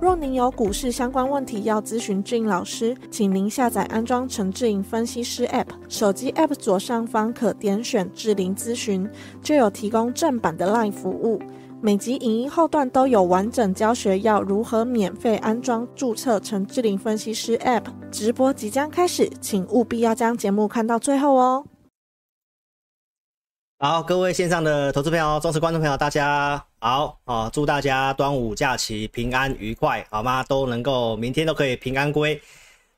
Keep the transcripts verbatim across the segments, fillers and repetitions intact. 若您有股市相关问题要咨询知颖老师，请您下载安装陈知颖分析师 App， 手机 App 左上方可点选知颖咨询，就有提供正版的 LINE 服务。每集影音后段都有完整教学，要如何免费安装注册陈知颖分析师 App。 直播即将开始，请务必要将节目看到最后哦。好，各位线上的投资朋友、忠实观众朋友，大家好、哦、祝大家端午假期平安愉快，好吗？都能够明天都可以平安归。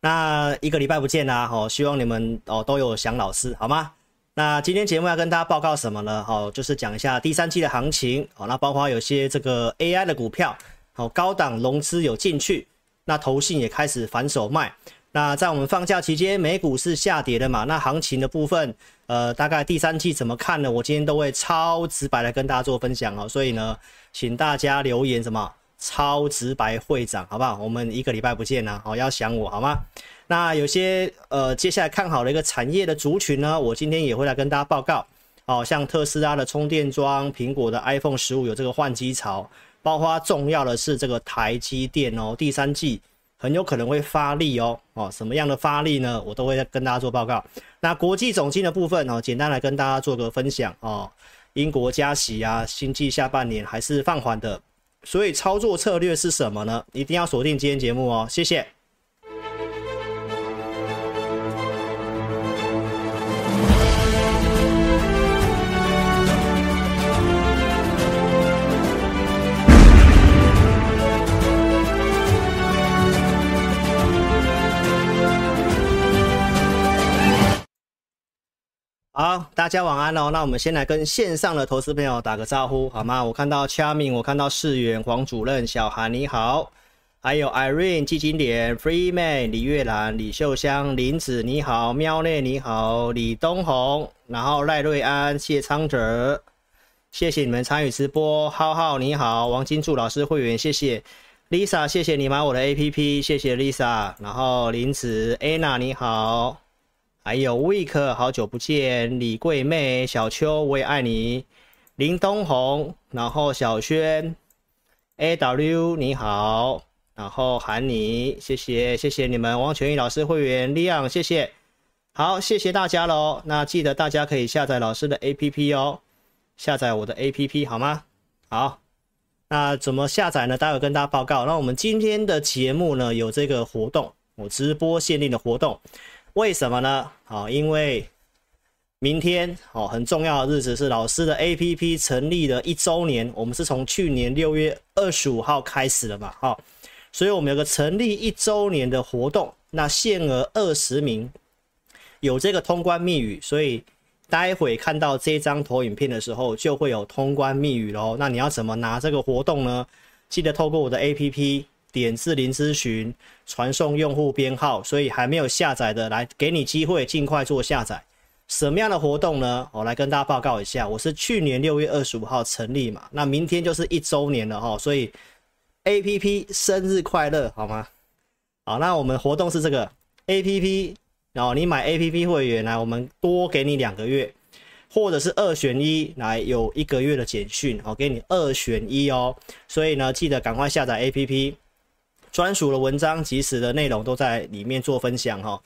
那一个礼拜不见啦、哦、希望你们、哦、都有想老师，好吗？那今天节目要跟大家报告什么呢？好、哦，就是讲一下第三季的行情。好、哦，那包括有些这个 A I 的股票，好、哦，高档融资有进去，那投信也开始反手卖。那在我们放假期间，美股是下跌的嘛？那行情的部分，呃，大概第三季怎么看呢？我今天都会超直白的跟大家做分享哦。所以呢，请大家留言什么？超直白会长，好不好？我们一个礼拜不见啦、啊，哦，要想我好吗？那有些呃，接下来看好的一个产业的族群呢，我今天也会来跟大家报告。哦，像特斯拉的充电桩，苹果的 iPhone 十五 有这个换机潮，包括重要的是这个台积电哦，第三季很有可能会发力哦。哦，什么样的发力呢？我都会跟大家做报告。那国际总经的部分哦，简单来跟大家做个分享哦。英国加息啊，经济下半年还是放缓的，所以操作策略是什么呢？一定要锁定今天节目哦，谢谢。好，大家晚安哦。那我们先来跟线上的投资朋友打个招呼，好吗？我看到 Charming， 我看到世元、黄主任、小韩你好，还有 Irene、季金莲、Freeman、李月兰、李秀香、林子你好，喵内你好，李东红，然后赖瑞安、谢昌哲，谢谢你们参与直播。浩浩你好，王金柱老师会员谢谢 Lisa， 谢谢你买我的 A P P， 谢谢 Lisa， 然后林子 Anna 你好。还有 Week 好久不见，李桂妹、小秋我也爱你，林东红，然后小轩 A W 你好，然后喊你，谢谢谢谢你们，王全义老师会员亮谢谢，好谢谢大家咯。那记得大家可以下载老师的 A P P 哦，下载我的 A P P 好吗？好，那怎么下载呢？待会跟大家报告。那我们今天的节目呢有这个活动，我直播限定的活动。为什么呢？好，因为明天哦很重要的日子是老师的 A P P 成立的一周年，我们是从去年六月二十五号开始的嘛，好，所以我们有个成立一周年的活动，那限额二十名，有这个通关密语，所以待会看到这张投影片的时候就会有通关密语咯。那你要怎么拿这个活动呢？记得透过我的 A P P。点智霖咨询传送用户编号，所以还没有下载的来给你机会尽快做下载。什么样的活动呢？我、哦、来跟大家报告一下，我是去年六月二十五号成立嘛，那明天就是一周年了、哦、所以 A P P 生日快乐好吗？好，那我们活动是这个 A P P， 然后你买 A P P 会员来，我们多给你两个月，或者是二选一，来有一个月的简讯，好、哦、给你二选一哦。所以呢，记得赶快下载 A P P。专属的文章、即时的内容都在里面做分享哈、哦。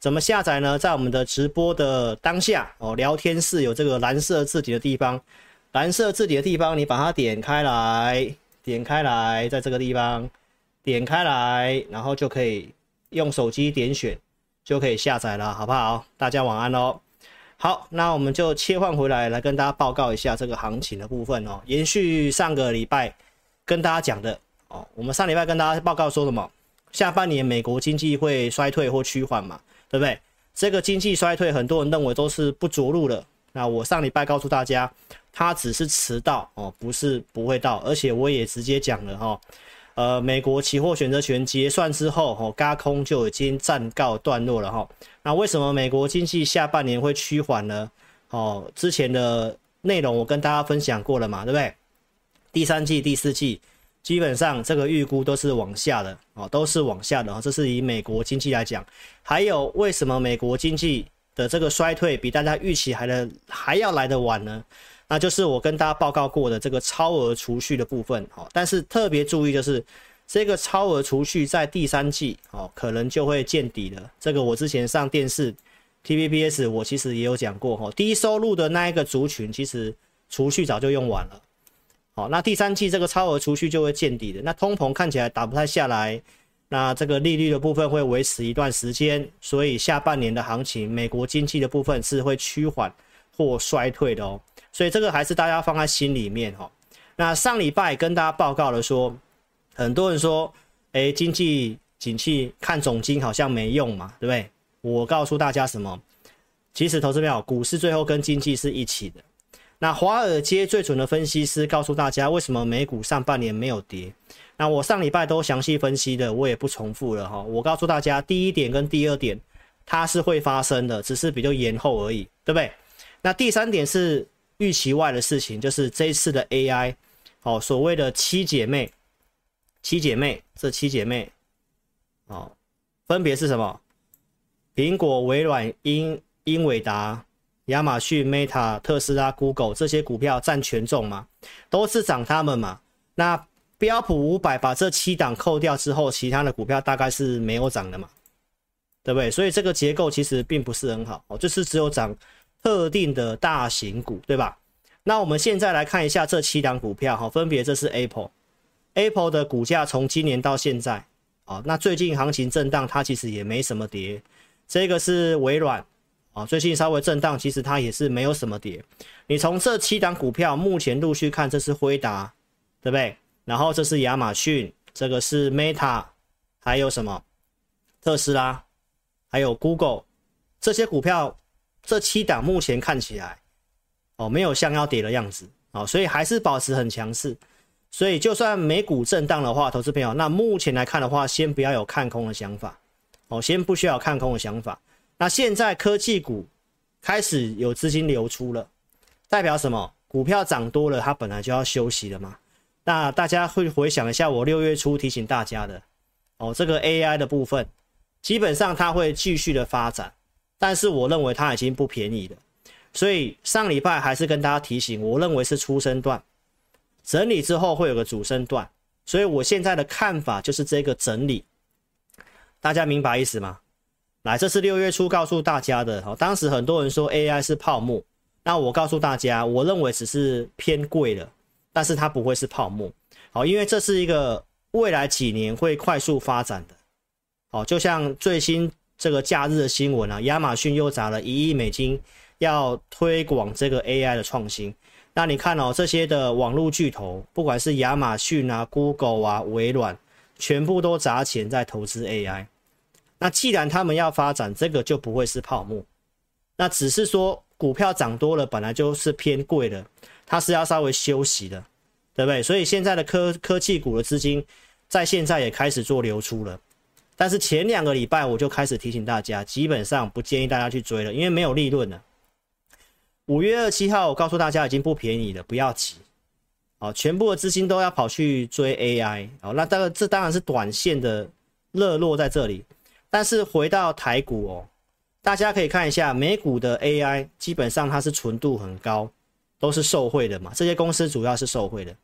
怎么下载呢？在我们的直播的当下哦，聊天室有这个蓝色字体的地方，蓝色字体的地方你把它点开来，点开来，在这个地方点开来，然后就可以用手机点选，就可以下载了，好不好？大家晚安哦。好，那我们就切换回来，来跟大家报告一下这个行情的部分哦。延续上个礼拜跟大家讲的。哦，我们上礼拜跟大家报告说什么？下半年美国经济会衰退或趋缓嘛，对不对？这个经济衰退很多人认为都是不着陆的。那我上礼拜告诉大家，它只是迟到哦，不是不会到，而且我也直接讲了哈、哦，呃美国期货选择权结算之后，吼、哦，嘎空就已经暂告段落了哈、哦。那为什么美国经济下半年会趋缓呢？哦，之前的内容我跟大家分享过了嘛，对不对？第三季、第四季基本上这个预估都是往下的哦，都是往下的哦。这是以美国经济来讲，还有为什么美国经济的这个衰退比大家预期还的还要来得晚呢？那就是我跟大家报告过的这个超额储蓄的部分哦。但是特别注意就是这个超额储蓄在第三季哦，可能就会见底了。这个我之前上电视 T V B S 我其实也有讲过哈，低收入的那一个族群其实储蓄早就用完了。好，那第三季这个超额储蓄就会见底的。那通膨看起来打不太下来，那这个利率的部分会维持一段时间，所以下半年的行情，美国经济的部分是会趋缓或衰退的哦。所以这个还是大家放在心里面哦。那上礼拜跟大家报告了说，很多人说，哎，经济景气看总经好像没用嘛，对不对？我告诉大家什么？其实投资票股市最后跟经济是一起的。那华尔街最准的分析师告诉大家为什么美股上半年没有跌。那我上礼拜都详细分析的，我也不重复了哈。我告诉大家，第一点跟第二点它是会发生的，只是比较延后而已，对不对？那第三点是预期外的事情，就是这一次的 A I， 哦，所谓的七姐妹，七姐妹，这七姐妹，哦，分别是什么？苹果、微软、英英伟达、亚马逊、Meta、特斯拉、Google 这些股票占权重嘛，都是涨他们嘛。那标普五百把这七档扣掉之后，其他的股票大概是没有涨的嘛，对不对？所以这个结构其实并不是很好，就是只有涨特定的大型股，对吧？那我们现在来看一下这七档股票，分别这是 Apple， Apple 的股价从今年到现在，那最近行情震荡，它其实也没什么跌。这个是微软啊，最近稍微震荡，其实它也是没有什么跌。你从这七档股票目前陆续看，这是辉达，对不对？然后这是亚马逊，这个是 Meta， 还有什么特斯拉，还有 Google 这些股票，这七档目前看起来哦，没有像要跌的样子哦，所以还是保持很强势。所以就算美股震荡的话，投资朋友，那目前来看的话，先不要有看空的想法。哦，先不需要看空的想法。那现在科技股开始有资金流出了，代表什么？股票涨多了，它本来就要休息了嘛。那大家会回想一下我六月初提醒大家的哦，这个 A I 的部分，基本上它会继续的发展，但是我认为它已经不便宜了。所以上礼拜还是跟大家提醒，我认为是初升段整理之后会有个主升段，所以我现在的看法就是这个整理。大家明白意思吗？来，这是六月初告诉大家的哦。当时很多人说 A I 是泡沫，那我告诉大家，我认为只是偏贵了，但是它不会是泡沫。好，因为这是一个未来几年会快速发展的。好，就像最新这个假日的新闻啊，亚马逊又砸了一亿美金要推广这个 A I 的创新。那你看哦，这些的网络巨头，不管是亚马逊啊、Google 啊、微软，全部都砸钱在投资 A I。那既然他们要发展，这个就不会是泡沫。那只是说股票涨多了，本来就是偏贵的，它是要稍微休息的，对不对？所以现在的科科技股的资金在现在也开始做流出了。但是前两个礼拜我就开始提醒大家，基本上不建议大家去追了，因为没有利润了。五月二十七号我告诉大家已经不便宜了，不要急。好，全部的资金都要跑去追 A I。好，那当然这当然是短线的热络在这里。但是回到台股哦，大家可以看一下美股的 A I， 基本上它是纯度很高，都是受惠的嘛，这些公司主要是受惠的。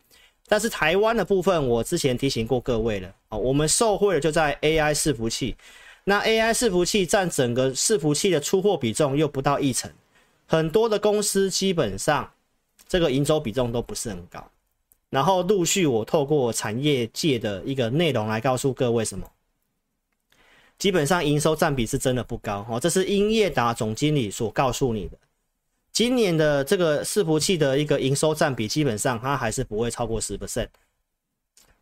但是台湾的部分，我之前提醒过各位了，哦，我们受惠的就在 A I 伺服器，那 A I 伺服器占整个伺服器的出货比重又不到一成，很多的公司基本上这个营收比重都不是很高。然后陆续我透过产业界的一个内容来告诉各位什么。基本上营收占比是真的不高，这是英业达总经理所告诉你的。今年的这个伺服器的一个营收占比，基本上它还是不会超过 百分之十。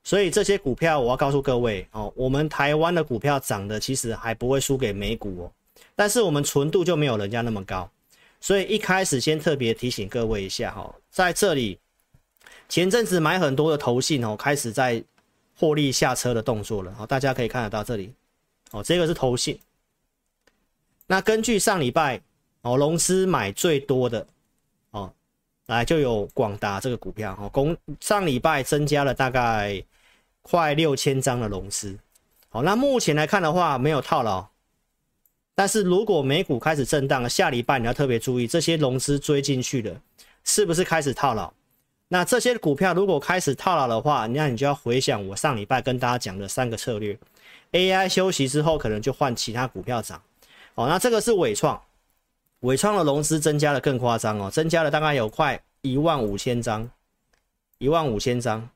所以这些股票我要告诉各位，我们台湾的股票涨的其实还不会输给美股，但是我们纯度就没有人家那么高。所以一开始先特别提醒各位一下，在这里前阵子买很多的投信开始在获利下车的动作了。好，大家可以看得到这里，哦，这个是投信。那根据上礼拜哦融资买最多的哦，来就有广达这个股票哦，上礼拜增加了大概快六千张的融资。好，那目前来看的话，没有套牢。但是如果美股开始震荡了，下礼拜你要特别注意，这些融资追进去的，是不是开始套牢？那这些股票如果开始套牢的话，那你就要回想我上礼拜跟大家讲的三个策略。A I 休息之后，可能就换其他股票涨。哦，那这个是伟创，伟创的融资增加的更夸张哦，增加了大概有快一万五千张，一万五千张。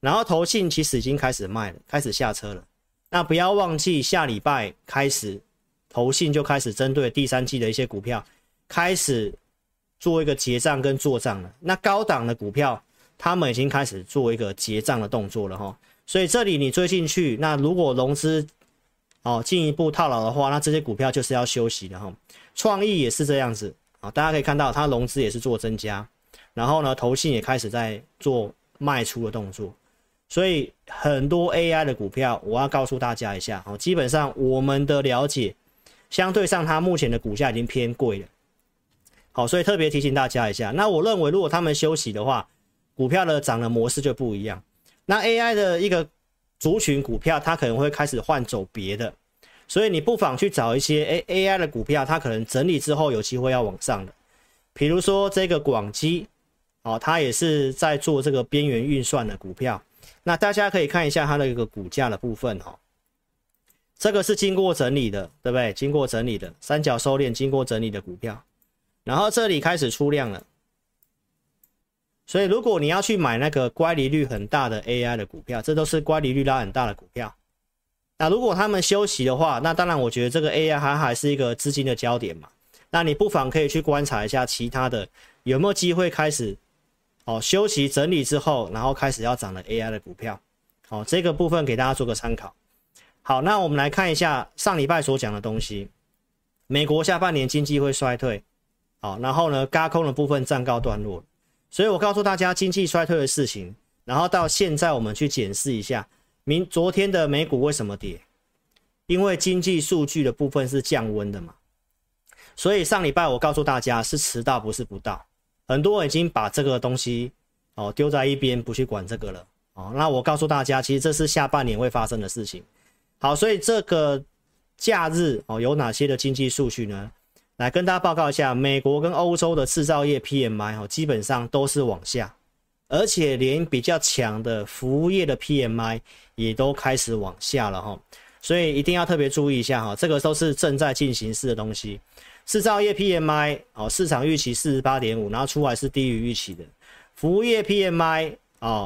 然后投信其实已经开始卖了，开始下车了。那不要忘记，下礼拜开始，投信就开始针对第三季的一些股票开始做一个结账跟做账了。那高档的股票，他们已经开始做一个结账的动作了哈。所以这里你追进去，那如果融资哦进一步套牢的话，那这些股票就是要休息的哈。创意也是这样子啊，大家可以看到它融资也是做增加，然后呢，投信也开始在做卖出的动作。所以很多 A I 的股票，我要告诉大家一下哦，基本上我们的了解，相对上它目前的股价已经偏贵了。好，所以特别提醒大家一下。那我认为，如果他们休息的话，股票的涨的模式就不一样。那 A I 的一个族群股票，它可能会开始换走别的，所以你不妨去找一些 A I 的股票，它可能整理之后有机会要往上的。比如说这个广基，哦，它也是在做这个边缘运算的股票。那大家可以看一下它的一个股价的部分哦，这个是经过整理的，对不对？经过整理的三角收敛，经过整理的股票。然后这里开始出量了，所以如果你要去买那个乖离率很大的 A I 的股票，这都是乖离率拉很大的股票。那如果他们休息的话，那当然我觉得这个 A I 它还是一个资金的焦点嘛。那你不妨可以去观察一下其他的有没有机会开始哦休息整理之后，然后开始要涨的 A I 的股票。哦，这个部分给大家做个参考。好，那我们来看一下上礼拜所讲的东西。美国下半年经济会衰退。好，然后呢，轧空的部分暂告段落，所以我告诉大家经济衰退的事情，然后到现在我们去检视一下，明昨天的美股为什么跌？因为经济数据的部分是降温的嘛，所以上礼拜我告诉大家是迟到不是不到，很多人已经把这个东西哦丢在一边不去管这个了哦。那我告诉大家，其实这是下半年会发生的事情。好，所以这个假日哦有哪些的经济数据呢？来跟大家报告一下，美国跟欧洲的制造业 P M I 基本上都是往下，而且连比较强的服务业的 P M I 也都开始往下了，所以一定要特别注意一下，这个都是正在进行式的东西。制造业 P M I 市场预期 四十八点五， 然后出来是低于预期的。服务业 P M I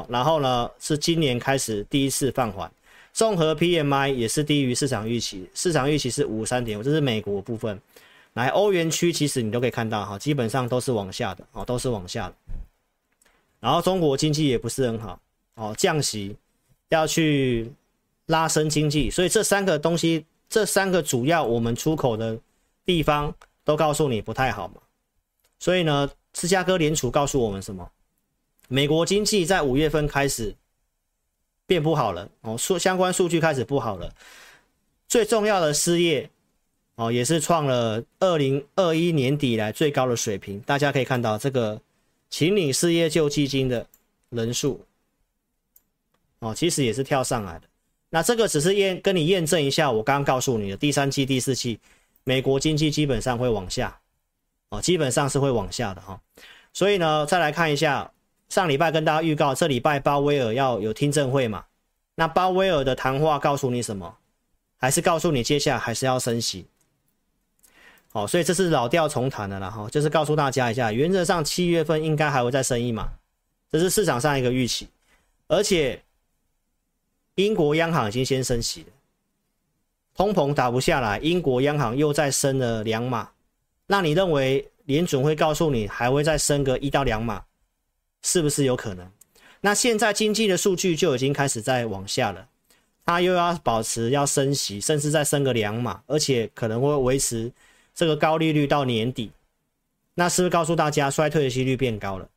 然后呢是今年开始第一次放缓，综合 P M I 也是低于市场预期，市场预期是 五十三点五， 这是美国部分。来，欧元区其实你都可以看到，基本上都是往下的，都是往下的。然后中国经济也不是很好，降息要去拉升经济，所以这三个东西，这三个主要我们出口的地方都告诉你不太好嘛。所以呢，芝加哥联储告诉我们什么？美国经济在五月份开始变不好了，相关数据开始不好了。最重要的失业哦，也是创了二零二一年底以来最高的水平。大家可以看到这个请领失业救济金的人数，哦，其实也是跳上来的。那这个只是验跟你验证一下，我刚刚告诉你的第三季、第四季，美国经济基本上会往下，哦，基本上是会往下的哈、哦。所以呢，再来看一下上礼拜跟大家预告，这礼拜鲍威尔要有听证会嘛？那鲍威尔的谈话告诉你什么？还是告诉你接下来还是要升息？好，所以这是老调重弹的啦，就是告诉大家一下，原则上七月份应该还会再升一码，这是市场上一个预期。而且英国央行已经先升息了，通膨打不下来，英国央行又再升了两码。那你认为联准会告诉你还会再升个一到两码，是不是有可能？那现在经济的数据就已经开始在往下了，它又要保持要升息，甚至再升个两码，而且可能会维持这个高利率到年底，那是不是告诉大家衰退的几率变高了？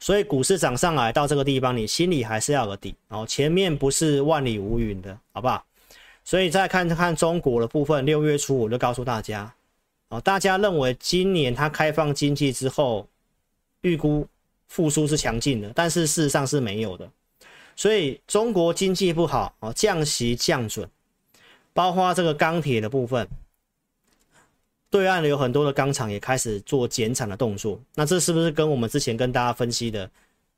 所以股市涨上来到这个地方，你心里还是要有个底哦，前面不是万里无云的，好不好？所以再看看中国的部分，六月初我就告诉大家哦，大家认为今年它开放经济之后，预估复苏是强劲的，但是事实上是没有的。所以中国经济不好哦，降息降准，包括这个钢铁的部分。对岸有很多的钢厂也开始做减产的动作，那这是不是跟我们之前跟大家分析的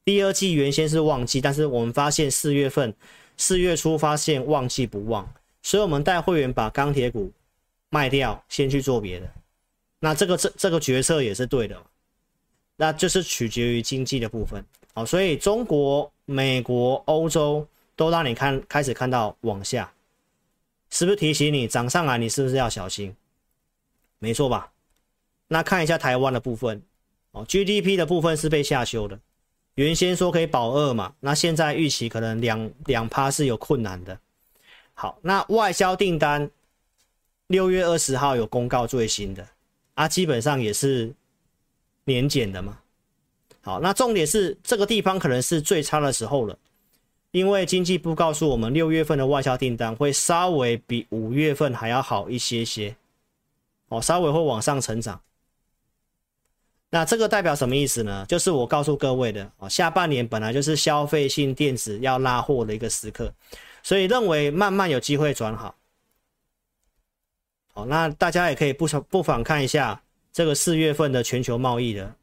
第二季原先是旺季，但是我们发现四月份四月初发现旺季不旺，所以我们带会员把钢铁股卖掉，先去做别的。那这个这这个决策也是对的，那就是取决于经济的部分。好，所以中国、美国、欧洲都让你看开始看到往下，是不是提醒你涨上来你是不是要小心？没错吧？那看一下台湾的部分哦 ，G D P 的部分是被下修的，原先说可以保二嘛，那现在预期可能两两趴是有困难的。好，那外销订单六月二十号有公告最新的啊，基本上也是年减的嘛。好，那重点是这个地方可能是最差的时候了，因为经济部告诉我们六月份的外销订单会稍微比五月份还要好一些些。哦，稍微会往上成长，那这个代表什么意思呢？就是我告诉各位的哦，下半年本来就是消费性电子要拉货的一个时刻，所以认为慢慢有机会转好。好，那大家也可以不不妨看一下这个四月份的全球贸易的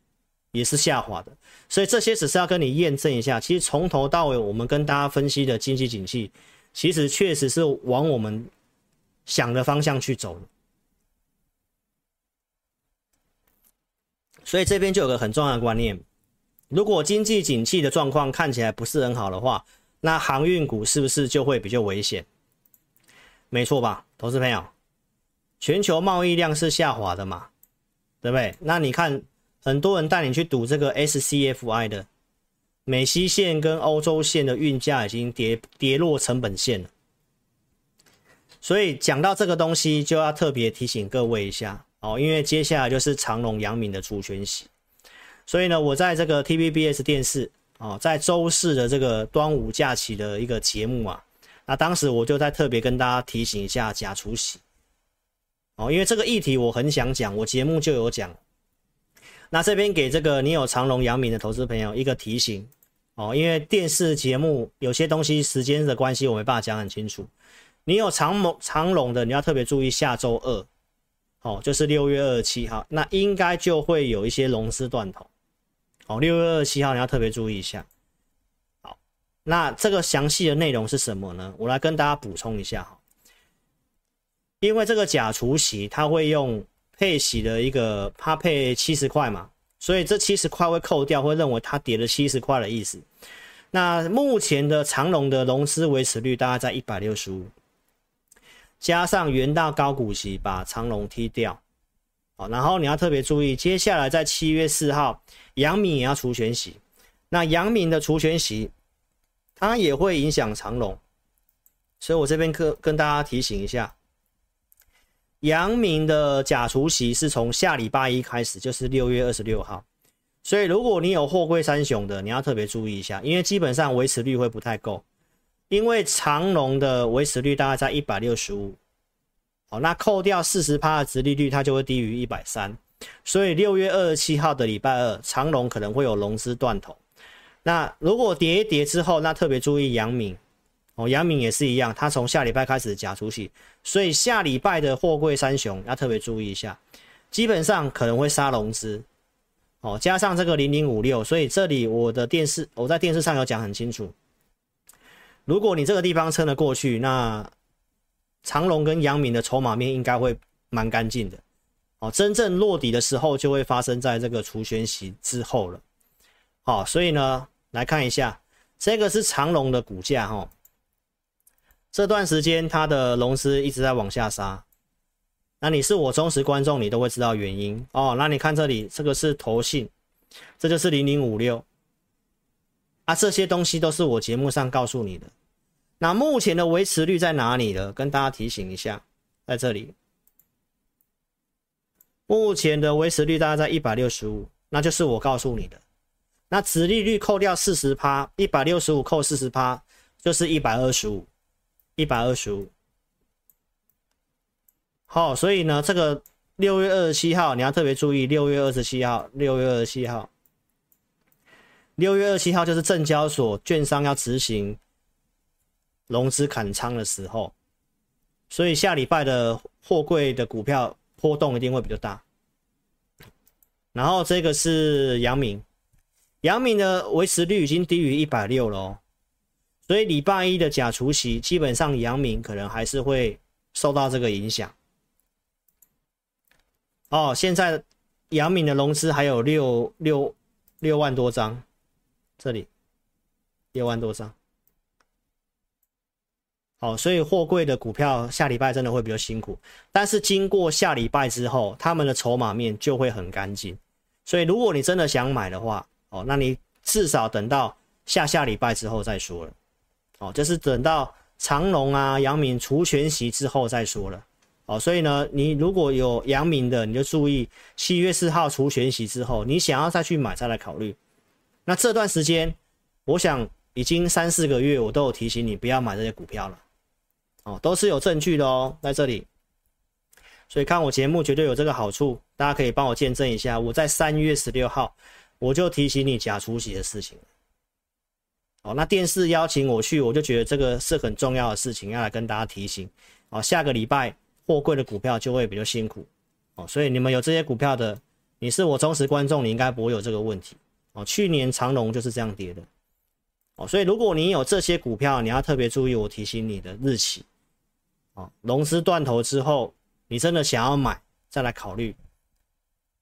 也是下滑的，所以这些只是要跟你验证一下，其实从头到尾我们跟大家分析的经济景气，其实确实是往我们想的方向去走的。所以这边就有个很重要的观念，如果经济景气的状况看起来不是很好的话，那航运股是不是就会比较危险？没错吧，投资朋友，全球贸易量是下滑的嘛，对不对？那你看，很多人带你去赌这个 S C F I 的，美西线跟欧洲线的运价已经跌跌落成本线了。所以讲到这个东西，就要特别提醒各位一下。哦，因为接下来就是长荣、阳明的除权息，所以呢，我在这个 T V B S 电视哦，在周四的这个端午假期的一个节目啊，那当时我就在特别跟大家提醒一下假除息哦，因为这个议题我很想讲，我节目就有讲。那这边给这个你有长荣、阳明的投资朋友一个提醒哦，因为电视节目有些东西时间的关系，我没办法讲很清楚。你有长长荣的，你要特别注意下周二。哦，就是六月二十七号，那应该就会有一些融资断头。哦，六月二十七号你要特别注意一下。好，那这个详细的内容是什么呢？我来跟大家补充一下哈。因为这个假除息，它会用配息的一个，它配七十块嘛，所以这七十块会扣掉，会认为它跌了七十块的意思。那目前的长荣的融资维持率大概在一百六十五。加上元大高股息把长荣踢掉，好，然后你要特别注意，接下来在七月四号，阳明也要除权息，那阳明的除权息，它也会影响长荣，所以我这边跟跟大家提醒一下，阳明的假除息是从下礼拜一开始，就是六月二十六号，所以如果你有货柜三雄的，你要特别注意一下，因为基本上维持率会不太够。因为长荣的维持率大概在一百六十五，好，那扣掉 百分之四十 的殖利率，它就会低于一百三十，所以六月二十七号的礼拜二，长荣可能会有融资断头。那如果跌一跌之后，那特别注意阳明，哦，阳明也是一样，它从下礼拜开始假除息，所以下礼拜的货柜三雄要特别注意一下，基本上可能会杀融资，哦，加上这个零零五六，所以这里我的电视，我在电视上有讲很清楚。如果你这个地方撑得过去，那长荣跟阳明的筹码面应该会蛮干净的哦。真正落底的时候就会发生在这个除权息之后了。好、哦，所以呢，来看一下，这个是长荣的股价哈、哦。这段时间它的融资一直在往下杀，那你是我忠实观众，你都会知道原因哦。那你看这里，这个是投信，这就是零零五六啊，这些东西都是我节目上告诉你的。那目前的维持率在哪里呢？跟大家提醒一下，在这里，目前的维持率大概在一百六十五，那就是我告诉你的。那殖利率扣掉 百分之四十， 一百六十五扣 百分之四十 就是一百二十五 一百二十五。好、哦，所以呢，这个六月二十七号你要特别注意，六月二十七号六月二十七号六月二十七号就是证交所券商要执行融资砍仓的时候，所以下礼拜的货柜的股票波动一定会比较大。然后这个是阳明，阳明的维持率已经低于一百六十了、哦，所以礼拜一的假除息基本上阳明可能还是会受到这个影响。哦，现在阳明的融资还有六六六万多张，这里六万多张。哦，所以货柜的股票下礼拜真的会比较辛苦，但是经过下礼拜之后，他们的筹码面就会很干净。所以如果你真的想买的话，哦，那你至少等到下下礼拜之后再说了。哦，就是等到长荣啊、阳明除权息之后再说了。哦，所以呢，你如果有阳明的，你就注意七月四号除权息之后，你想要再去买再来考虑。那这段时间，我想已经三四个月，我都有提醒你不要买这些股票了。哦，都是有证据的哦，在这里。所以看我节目绝对有这个好处，大家可以帮我见证一下。我在三月十六号我就提醒你假除息的事情。哦，那电视邀请我去，我就觉得这个是很重要的事情，要来跟大家提醒。哦，下个礼拜。货柜的股票就会比较辛苦哦，所以你们有这些股票的，你是我忠实观众，你应该不会有这个问题哦。去年长荣就是这样跌的哦，所以如果你有这些股票，你要特别注意我提醒你的日期哦。融资断头之后，你真的想要买再来考虑。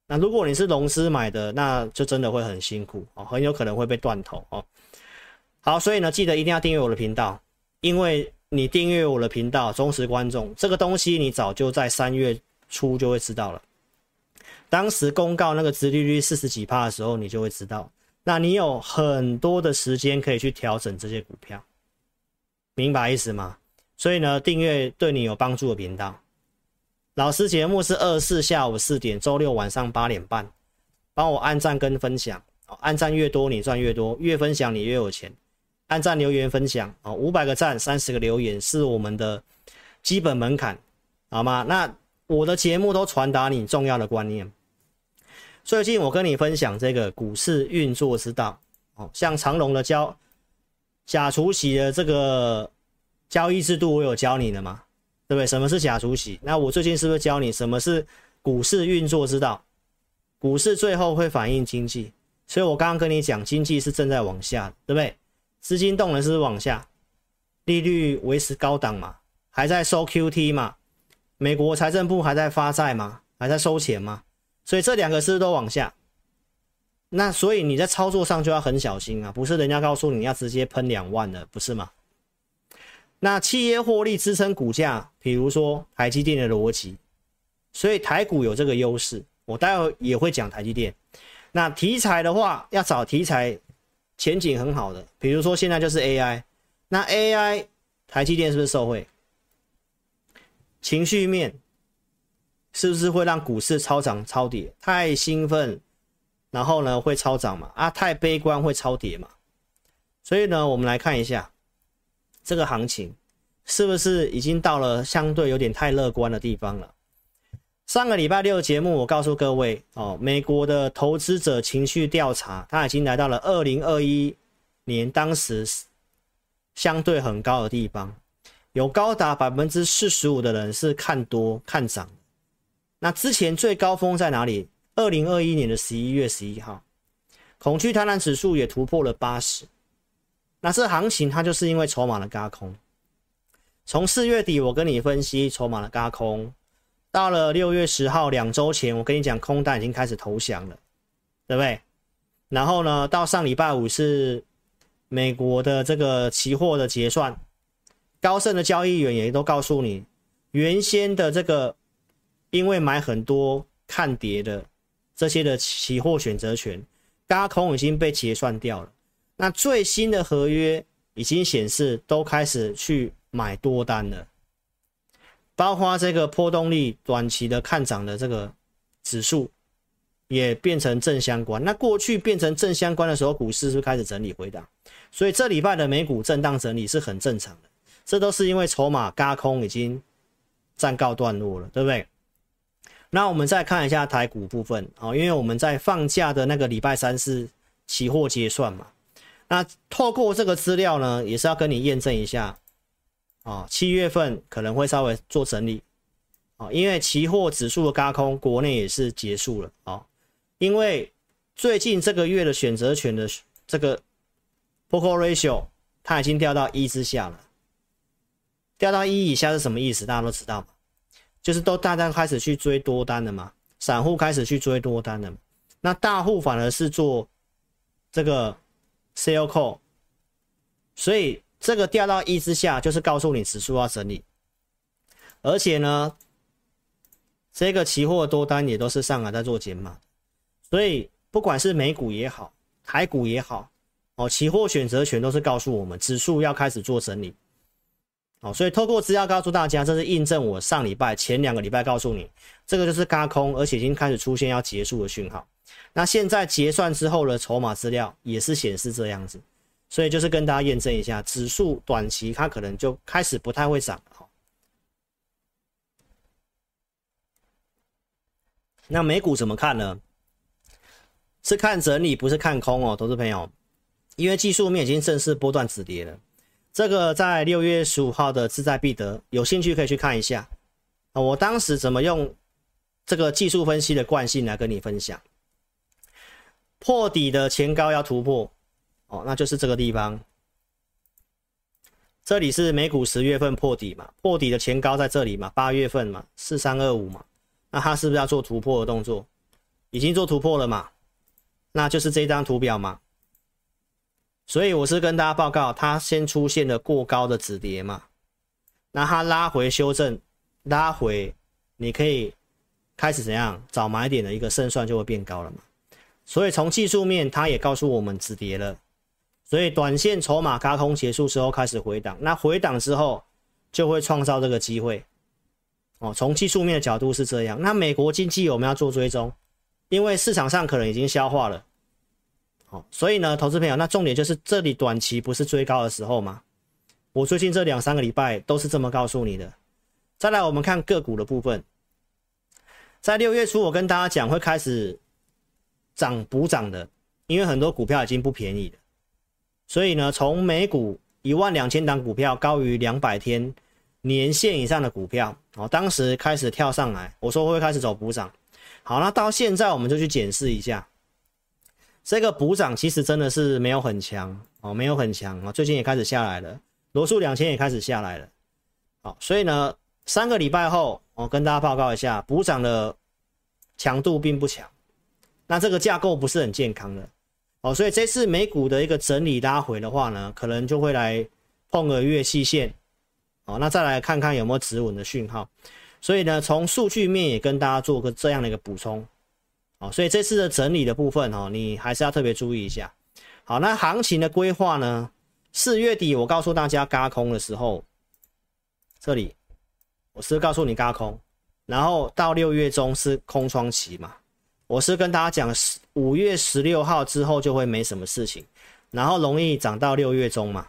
那如果你是融资买的，那就真的会很辛苦哦，很有可能会被断头哦。好，所以呢，记得一定要订阅我的频道，因为。你订阅我的频道，忠实观众，这个东西你早就在三月初就会知道了。当时公告那个殖利率四十几趴的时候，你就会知道。那你有很多的时间可以去调整这些股票，明白意思吗？所以呢，订阅对你有帮助的频道。老师节目是二十四下午四点，周六晚上八点半。帮我按赞跟分享，按赞越多你赚越多，越分享你越有钱。按赞、留言、分享哦， 五百个赞 三十个留言是我们的基本门槛，好吗？那我的节目都传达你重要的观念。最近我跟你分享这个股市运作之道哦，像长荣的交假除息的这个交易制度，我有教你的嘛，对不对？什么是假除息？那我最近是不是教你什么是股市运作之道？股市最后会反映经济，所以我刚刚跟你讲，经济是正在往下，对不对？资金动能是不是往下？利率维持高档嘛，还在收 Q T 嘛，美国财政部还在发债嘛，还在收钱嘛，所以这两个是不是都往下？那所以你在操作上就要很小心啊，不是人家告诉你要直接喷两万的，不是吗？那企业获利支撑股价，比如说台积电的逻辑，所以台股有这个优势，我待会也会讲台积电。那题材的话，要找题材前景很好的，比如说现在就是 A I， 那 A I 台积电是不是受惠？情绪面是不是会让股市超涨超跌？太兴奋，然后呢会超涨嘛？啊，太悲观会超跌嘛？所以呢，我们来看一下这个行情是不是已经到了相对有点太乐观的地方了。上个礼拜六节目我告诉各位哦，美国的投资者情绪调查它已经来到了二零二一年当时相对很高的地方，有高达 百分之四十五 的人是看多看涨。那之前最高峰在哪里？二零二一年的十一月十一号，恐惧贪婪指数也突破了八十。那这行情它就是因为筹码的軋空，从四月底我跟你分析筹码的軋空，到了六月十号，两周前我跟你讲空单已经开始投降了，对不对？然后呢，到上礼拜五是美国的这个期货的结算，高盛的交易员也都告诉你，原先的这个因为买很多看跌的这些的期货选择权轧空已经被结算掉了。那最新的合约已经显示都开始去买多单了，包括这个波动力短期的看涨的这个指数也变成正相关。那过去变成正相关的时候，股市是不是开始整理回档？所以这礼拜的美股震荡整理是很正常的，这都是因为筹码轧空已经暂告段落了，对不对？那我们再看一下台股部分啊、哦，因为我们在放假的那个礼拜三是期货结算嘛，那透过这个资料呢，也是要跟你验证一下。啊、哦，七月份可能会稍微做整理，啊、哦，因为期货指数的轧空，国内也是结束了啊、哦。因为最近这个月的选择权的这个 P/E ratio， 它已经掉到一之下了，掉到一以下是什么意思？大家都知道嘛，就是都大家开始去追多单了嘛，散户开始去追多单了嘛，那大户反而是做这个 sell call， 所以。这个掉到一之下，就是告诉你指数要整理，而且呢，这个期货多单也都是上来在做减码，所以不管是美股也好，台股也好，哦，期货选择权都是告诉我们指数要开始做整理，哦，所以透过资料告诉大家，这是印证我上礼拜前两个礼拜告诉你，这个就是轧空，而且已经开始出现要结束的讯号。那现在结算之后的筹码资料也是显示这样子。所以就是跟大家验证一下，指数短期它可能就开始不太会涨了。那美股怎么看呢？是看整理，不是看空哦，投资朋友。因为技术面已经正式波段止跌了，这个在六月十五号的志在必得，有兴趣可以去看一下。我当时怎么用这个技术分析的惯性来跟你分享，破底的前高要突破。哦，那就是这个地方，这里是美股十月份破底嘛，破底的前高在这里嘛，八月份嘛，四三二五嘛，那它是不是要做突破的动作？已经做突破了嘛，那就是这张图表嘛。所以我是跟大家报告，它先出现了过高的止跌嘛，那它拉回修正，拉回你可以开始怎样找买点的一个胜算就会变高了嘛。所以从技术面，它也告诉我们止跌了。所以短线筹码轧空结束之后开始回档，那回档之后就会创造这个机会哦。从技术面的角度是这样，那美国经济我们要做追踪，因为市场上可能已经消化了哦。所以呢，投资朋友，那重点就是这里短期不是追高的时候嘛？我最近这两三个礼拜都是这么告诉你的。再来，我们看个股的部分，在六月初我跟大家讲会开始涨补涨的，因为很多股票已经不便宜了。所以呢，从美股一万两千档股票高于两百天年线以上的股票，哦，当时开始跳上来，我说会开始走补涨。好，那到现在我们就去检视一下，这个补涨其实真的是没有很强哦，没有很强啊、哦，最近也开始下来了，罗素两千也开始下来了。好、哦，所以呢，三个礼拜后，我、哦、跟大家报告一下，补涨的强度并不强，那这个架构不是很健康的。哦，所以这次美股的一个整理拉回的话呢，可能就会来碰个月细线，哦，那再来看看有没有止稳的讯号。所以呢，从数据面也跟大家做个这样的一个补充，哦，所以这次的整理的部分哦，你还是要特别注意一下。好，那行情的规划呢？四月底我告诉大家轧空的时候，这里我是告诉你轧空，然后到六月中是空窗期嘛。我是跟大家讲五月十六号之后就会没什么事情，然后容易涨到六月中嘛。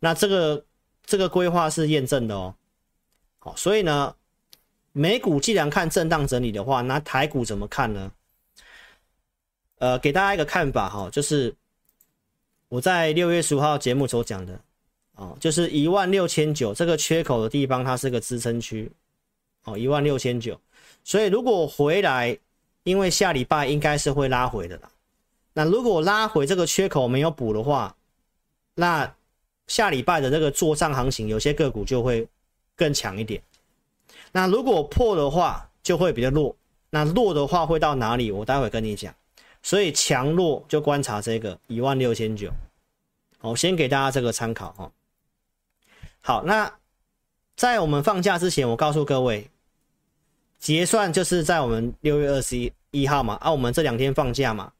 那这个这个规划是验证的哦。好，所以呢，美股既然看震荡整理的话，那台股怎么看呢？呃，给大家一个看法哈、哦，就是我在六月十五号节目所讲的哦，就是一万六千九这个缺口的地方，它是个支撑区哦，一万六千九。所以如果回来，因为下礼拜应该是会拉回的啦，那如果拉回这个缺口没有补的话，那下礼拜的这个作账行情有些个股就会更强一点。那如果破的话就会比较弱，那弱的话会到哪里我待会跟你讲。所以强弱就观察这个 一万六千九百， 我先给大家这个参考、哦、好，那在我们放假之前我告诉各位，结算就是在我们六月二十一号嘛，啊，我们这两天放假嘛，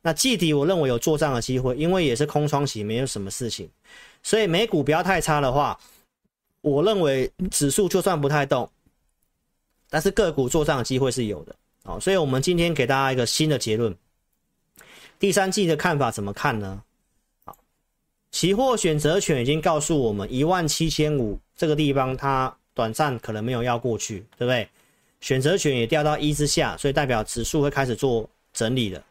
那季底我认为有做账的机会，因为也是空窗期，没有什么事情，所以美股不要太差的话，我认为指数就算不太动，但是个股做账的机会是有的，好，所以我们今天给大家一个新的结论，第三季的看法怎么看呢？好，期货选择权已经告诉我们一万七千五这个地方它短暂可能没有要过去，对不对？选择权也掉到一之下，所以代表指数会开始做整理了。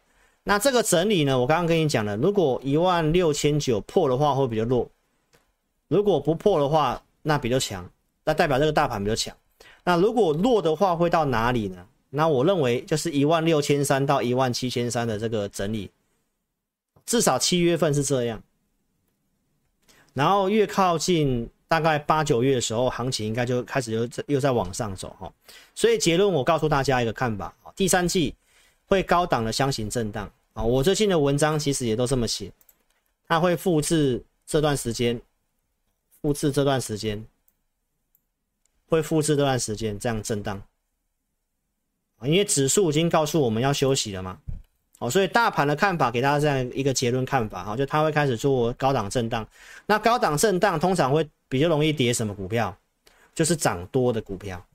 那这个整理呢，我刚刚跟你讲了，如果一万六千九破的话会比较弱，如果不破的话那比较强，那代表这个大盘比较强。那如果弱的话会到哪里呢？那我认为就是一万六千三到一万七千三的这个整理，至少七月份是这样，然后越靠近大概八九月的时候，行情应该就开始又又在往上走哈。所以结论我告诉大家一个看法，第三季会高档的箱型震荡啊。我最近的文章其实也都这么写，它会复制这段时间，复制这段时间，会复制这段时间这样震荡。因为指数已经告诉我们要休息了嘛，好，所以大盘的看法给大家这样一个结论看法，好，就它会开始做高档震荡。那高档震荡通常会比较容易跌什么股票？就是涨多的股票，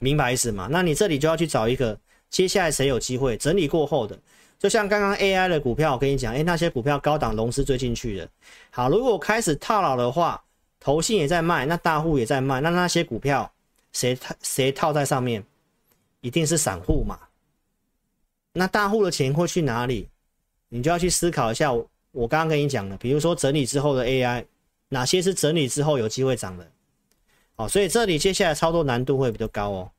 明白意思吗？那你这里就要去找一个接下来谁有机会整理过后的，就像刚刚 A I 的股票，我跟你讲，哎，那些股票高档融资追进去的，好，如果开始套牢的话，投信也在卖，那大户也在卖，那那些股票谁谁套在上面？一定是散户嘛，那大户的钱会去哪里？你就要去思考一下。我我刚刚跟你讲的，比如说整理之后的 A I， 哪些是整理之后有机会涨的？好，所以这里接下来操作难度会比较高哦。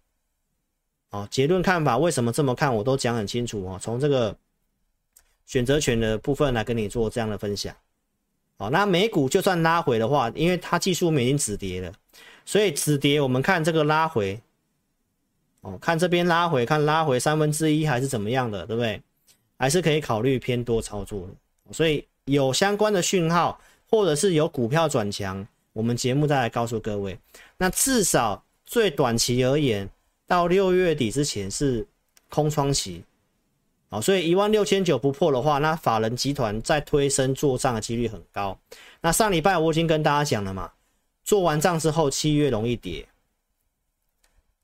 好，结论看法为什么这么看，我都讲很清楚哦。从这个选择权的部分来跟你做这样的分享。好，那美股就算拉回的话，因为它技术面已经止跌了，所以止跌我们看这个拉回。哦，看这边拉回，看拉回三分之一还是怎么样的，对不对？还是可以考虑偏多操作的。所以有相关的讯号，或者是有股票转强，我们节目再来告诉各位。那至少最短期而言，到六月底之前是空窗期。好，所以一万六千九不破的话，那法人集团再推升做账的几率很高。那上礼拜我已经跟大家讲了嘛，做完账之后七月容易跌，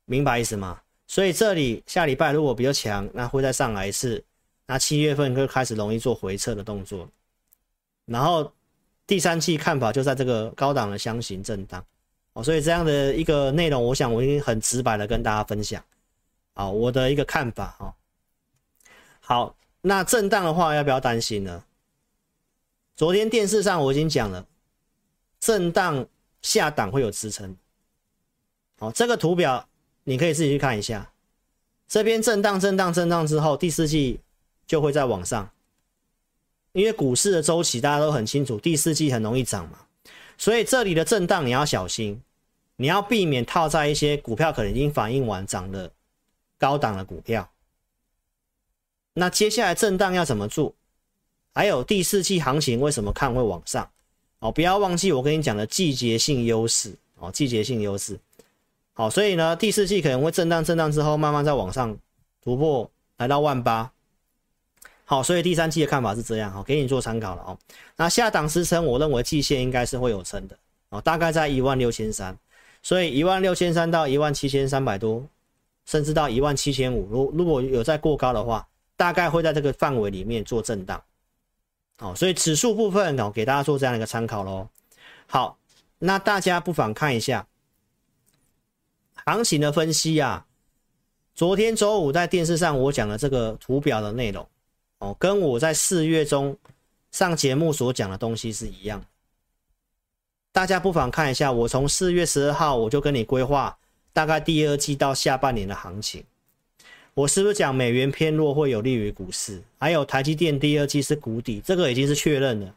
明白意思吗？所以这里下礼拜如果比较强，那会再上来一次，那七月份会开始容易做回撤的动作，然后第三季看法就在这个高档的箱型震荡。哦，所以这样的一个内容，我想我已经很直白的跟大家分享，好，我的一个看法哦。好，那震荡的话要不要担心呢？昨天电视上我已经讲了，震荡下档会有支撑。好，这个图表你可以自己去看一下，这边震荡震荡震荡之后，第四季就会再往上，因为股市的周期大家都很清楚，第四季很容易涨嘛，所以这里的震荡你要小心，你要避免套在一些股票可能已经反应完涨的高档的股票。那接下来震荡要怎么做？还有第四季行情为什么看会往上？哦，不要忘记我跟你讲的季节性优势哦，季节性优势。好，所以呢，第四季可能会震荡，震荡之后慢慢再往上突破，来到万八。好，所以第三季的看法是这样，好，给你做参考了哦。那下档支撑，我认为季线应该是会有撑的哦，大概在一万六千三，所以一万六千三到一万七千三百多，甚至到一万七千五，如如果有再过高的话，大概会在这个范围里面做震荡。好，所以指数部分哦，给大家做这样一个参考喽。好，那大家不妨看一下行情的分析啊，昨天周五在电视上我讲的这个图表的内容哦，跟我在四月中上节目所讲的东西是一样的。大家不妨看一下，我从四月十二号我就跟你规划大概第二季到下半年的行情。我是不是讲美元偏弱会有利于股市？还有台积电第二季是谷底，这个已经是确认了。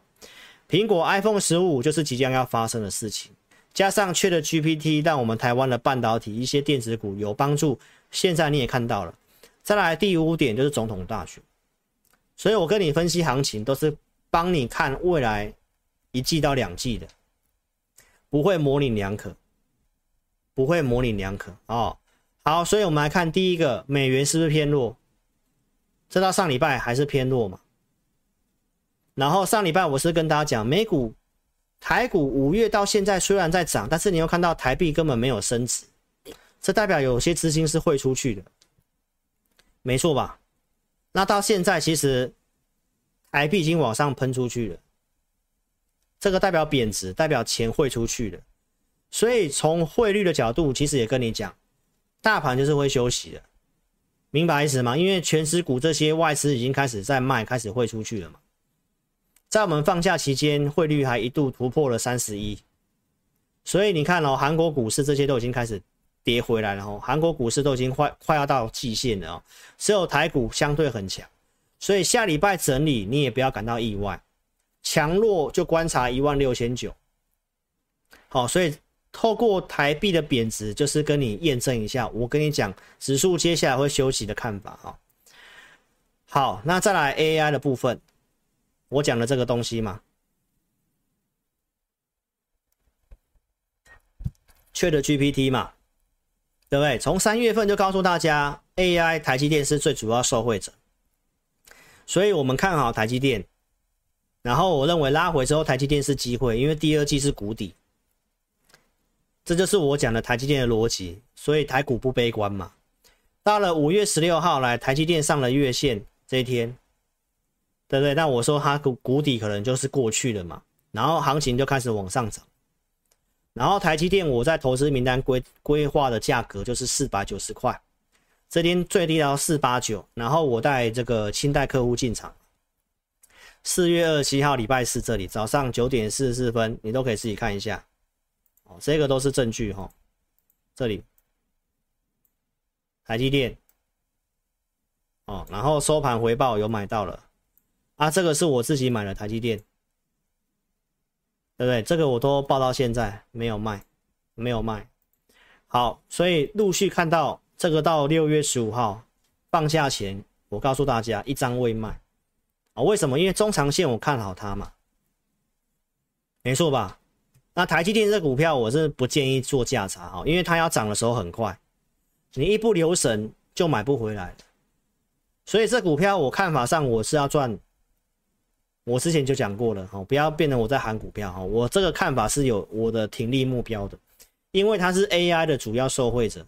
苹果 iPhone 十五 就是即将要发生的事情。加上ChatGPT 让我们台湾的半导体一些电子股有帮助，现在你也看到了。再来第五点就是总统大选，所以我跟你分析行情都是帮你看未来一季到两季的，不会模棱两可，不会模棱两可哦。好，所以我们来看第一个，美元是不是偏弱？这到上礼拜还是偏弱嘛？然后上礼拜我是跟大家讲，美股台股五月到现在虽然在涨，但是你又看到台币根本没有升值，这代表有些资金是汇出去的，没错吧？那到现在其实台币已经往上喷出去了，这个代表贬值，代表钱汇出去了。所以从汇率的角度，其实也跟你讲，大盘就是会休息的，明白意思吗？因为全指股这些外资已经开始在卖，开始汇出去了嘛。在我们放假期间，汇率还一度突破了三十一，所以你看哦，韩国股市这些都已经开始跌回来了哦，韩国股市都已经快快要到季线了哦，只有台股相对很强，所以下礼拜整理你也不要感到意外，强弱就观察一万六千九。好，所以透过台币的贬值，就是跟你验证一下，我跟你讲，指数接下来会休息的看法哦。好，那再来 A I 的部分。我讲的这个东西嘛 ，ChatGPT 嘛，对不对？从三月份就告诉大家 ，A I 台积电是最主要受惠者，所以我们看好台积电。然后我认为拉回之后，台积电是机会，因为第二季是谷底，这就是我讲的台积电的逻辑。所以台股不悲观嘛。到了五月十六号来，台积电上了月线这一天。对不对？那我说它谷底可能就是过去了嘛，然后行情就开始往上涨，然后台积电我在投资名单规规划的价格就是四百九十块，这边最低到四百八十九，然后我带这个清代客户进场，四月二十七号礼拜四这里早上九点四十四分，你都可以自己看一下，哦，这个都是证据哈，哦，这里台积电，哦，然后收盘回报有买到了。啊，这个是我自己买的台积电，对不对？这个我都报到现在没有卖，没有卖。好，所以陆续看到这个到六月十五号放假前，我告诉大家一张未卖啊，哦，为什么？因为中长线我看好它嘛，没错吧？那台积电这股票我是不建议做价差啊，哦，因为它要涨的时候很快，你一不留神就买不回来了。所以这股票我看法上我是要赚。我之前就讲过了，不要变成我在喊股票，我这个看法是有我的停利目标的，因为它是 A I 的主要受惠者，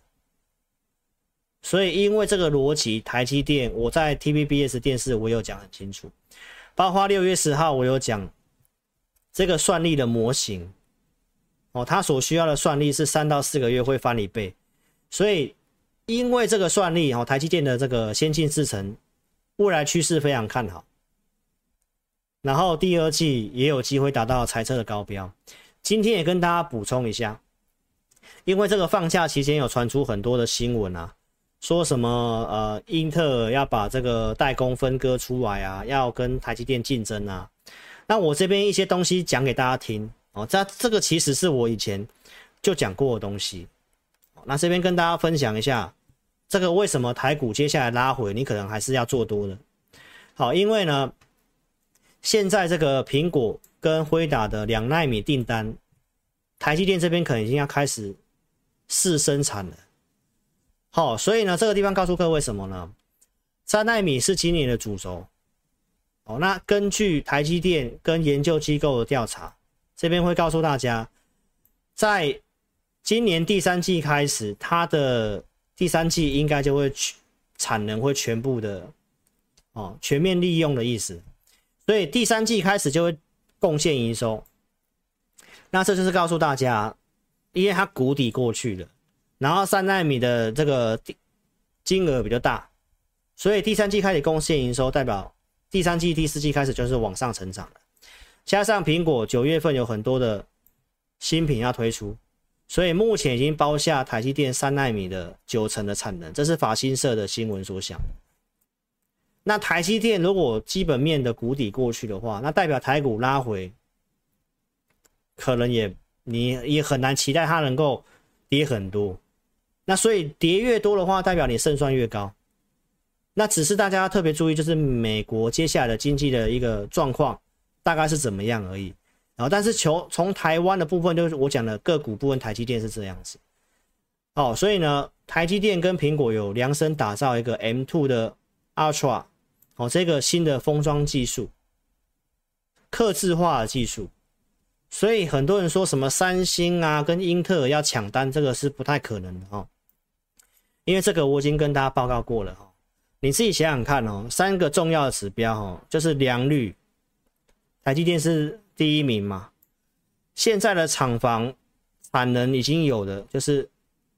所以因为这个逻辑，台积电我在 T V B S 电视我有讲很清楚，包括六月十号我有讲这个算力的模型，它所需要的算力是三到四个月会翻一倍，所以因为这个算力，台积电的这个先进制程未来趋势非常看好，然后第二季也有机会达到财测的高标。今天也跟大家补充一下，因为这个放假期间有传出很多的新闻啊，说什么呃英特尔要把这个代工分割出来啊，要跟台积电竞争啊。那我这边一些东西讲给大家听哦，这这个其实是我以前就讲过的东西。那这边跟大家分享一下，这个为什么台股接下来拉回，你可能还是要做多的。好，因为呢。现在这个苹果跟辉达的两奈米订单，台积电这边可能已经要开始试生产了。好，所以呢，这个地方告诉各位什么呢？三奈米是今年的主轴。哦，那根据台积电跟研究机构的调查，这边会告诉大家，在今年第三季开始，它的第三季应该就会产能会全部的哦全面利用的意思。所以第三季开始就会贡献营收，那这就是告诉大家，因为它谷底过去了，然后三奈米的这个金额比较大，所以第三季开始贡献营收，代表第三季第四季开始就是往上成长了。加上苹果九月份有很多的新品要推出，所以目前已经包下台积电三奈米的九成的产能，这是法新社的新闻所讲。那台积电如果基本面的谷底过去的话，那代表台股拉回，可能也你也很难期待它能够跌很多。那所以跌越多的话，代表你胜算越高。那只是大家要特别注意，就是美国接下来的经济的一个状况大概是怎么样而已。然后，但是从从台湾的部分，就是我讲的个股部分，台积电是这样子。哦，所以呢，台积电跟苹果有量身打造一个 M 二 的 Ultra。哦，这个新的封装技术，客制化的技术，所以很多人说什么三星啊跟英特尔要抢单，这个是不太可能的哦，因为这个我已经跟大家报告过了哦。你自己想想看哦，三个重要的指标哦，就是良率，台积电是第一名嘛，现在的厂房产能已经有的就是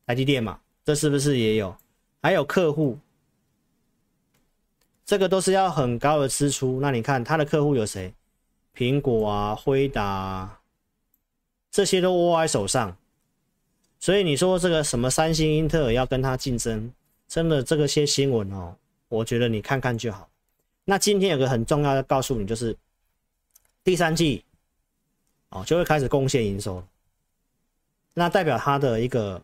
台积电嘛，这是不是也有？还有客户，这个都是要很高的支出。那你看他的客户有谁？苹果啊，辉达啊，这些都握在手上。所以你说这个什么三星、英特尔要跟他竞争，真的这个些新闻哦，我觉得你看看就好。那今天有个很重要的告诉你，就是第三季哦就会开始贡献营收，那代表它的一个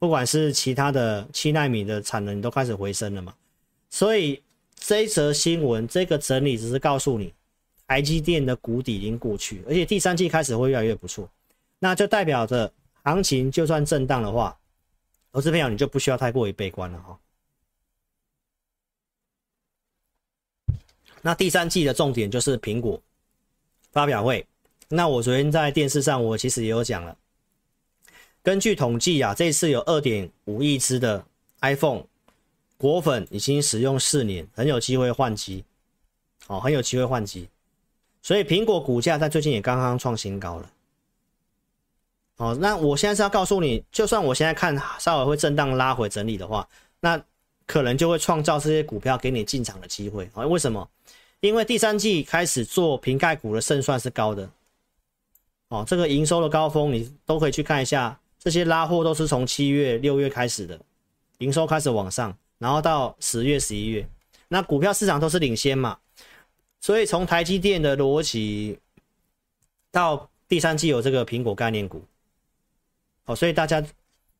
不管是其他的七奈米的产能都开始回升了嘛。所以这一则新闻这个整理只是告诉你台积电的谷底已经过去，而且第三季开始会越来越不错，那就代表着行情就算震荡的话，投资朋友你就不需要太过于悲观了哈。那第三季的重点就是苹果发表会，那我昨天在电视上我其实也有讲了，根据统计啊，这次有 二点五亿只的 iPhone 果粉已经使用四年，很有机会换机哦，很有机会换机，所以苹果股价在最近也刚刚创新高了。好、哦，那我现在是要告诉你，就算我现在看稍微会震荡拉回整理的话，那可能就会创造这些股票给你进场的机会、哦、为什么？因为第三季开始做苹概股的胜算是高的哦，这个营收的高峰你都可以去看一下，这些拉货都是从七月、六月开始的，营收开始往上，然后到十月、十一月，那股票市场都是领先嘛。所以从台积电的逻辑到第三季有这个苹果概念股，好，所以大家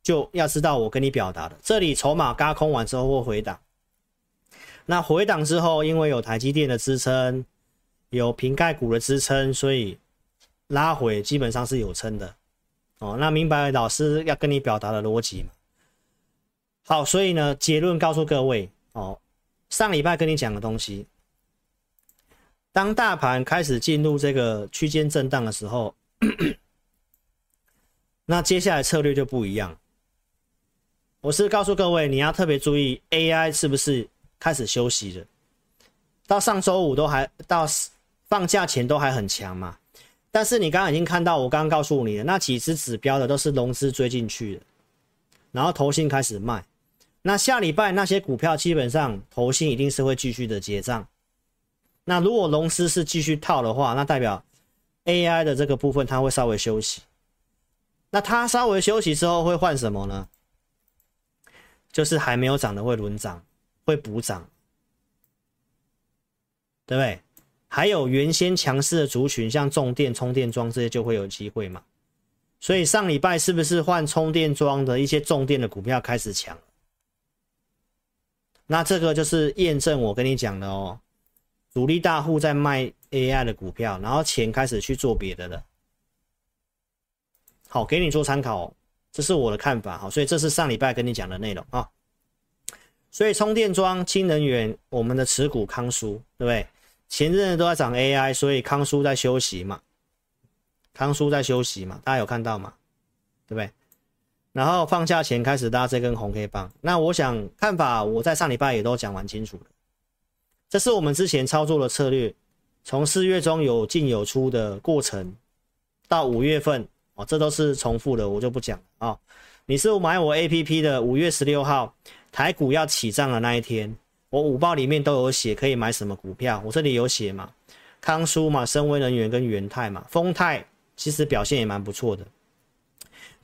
就要知道我跟你表达的，这里筹码轧空完之后会回档，那回档之后因为有台积电的支撑，有苹概股的支撑，所以拉回基本上是有撑的哦。那明白老师要跟你表达的逻辑嘛？好，所以呢结论告诉各位哦，上礼拜跟你讲的东西，当大盘开始进入这个区间震荡的时候那接下来策略就不一样，我是告诉各位你要特别注意 A I 是不是开始休息了，到上周五都还到放假前都还很强嘛，但是你刚刚已经看到我刚刚告诉你的那几只指标的都是融资追进去的，然后投信开始卖，那下礼拜那些股票基本上投信一定是会继续的结账，那如果融资是继续套的话，那代表 A I 的这个部分它会稍微休息，那它稍微休息之后会换什么呢？就是还没有涨的会轮涨，会补涨，对不对？还有原先强势的族群，像重电、充电桩这些就会有机会嘛。所以上礼拜是不是换充电桩的一些重电的股票开始强？那这个就是验证我跟你讲的哦。主力大户在卖 A I 的股票，然后钱开始去做别的了。好，给你做参考、哦，这是我的看法。好，所以这是上礼拜跟你讲的内容啊。所以充电桩、氢能源，我们的持股康舒，对不对？前阵子都在涨 A I， 所以康舒在休息嘛，康舒在休息嘛，大家有看到嘛，对不对？然后放假前开始拉这根红 K 棒，那我想看法我在上礼拜也都讲完清楚了。这是我们之前操作的策略，从四月中有进有出的过程到五月份、哦、这都是重复的，我就不讲啊、哦。你是买我 A P P 的五月十六号台股要起涨的那一天，我五报里面都有写可以买什么股票，我这里有写嘛，康舒嘛，深威能源跟元泰嘛，丰泰其实表现也蛮不错的，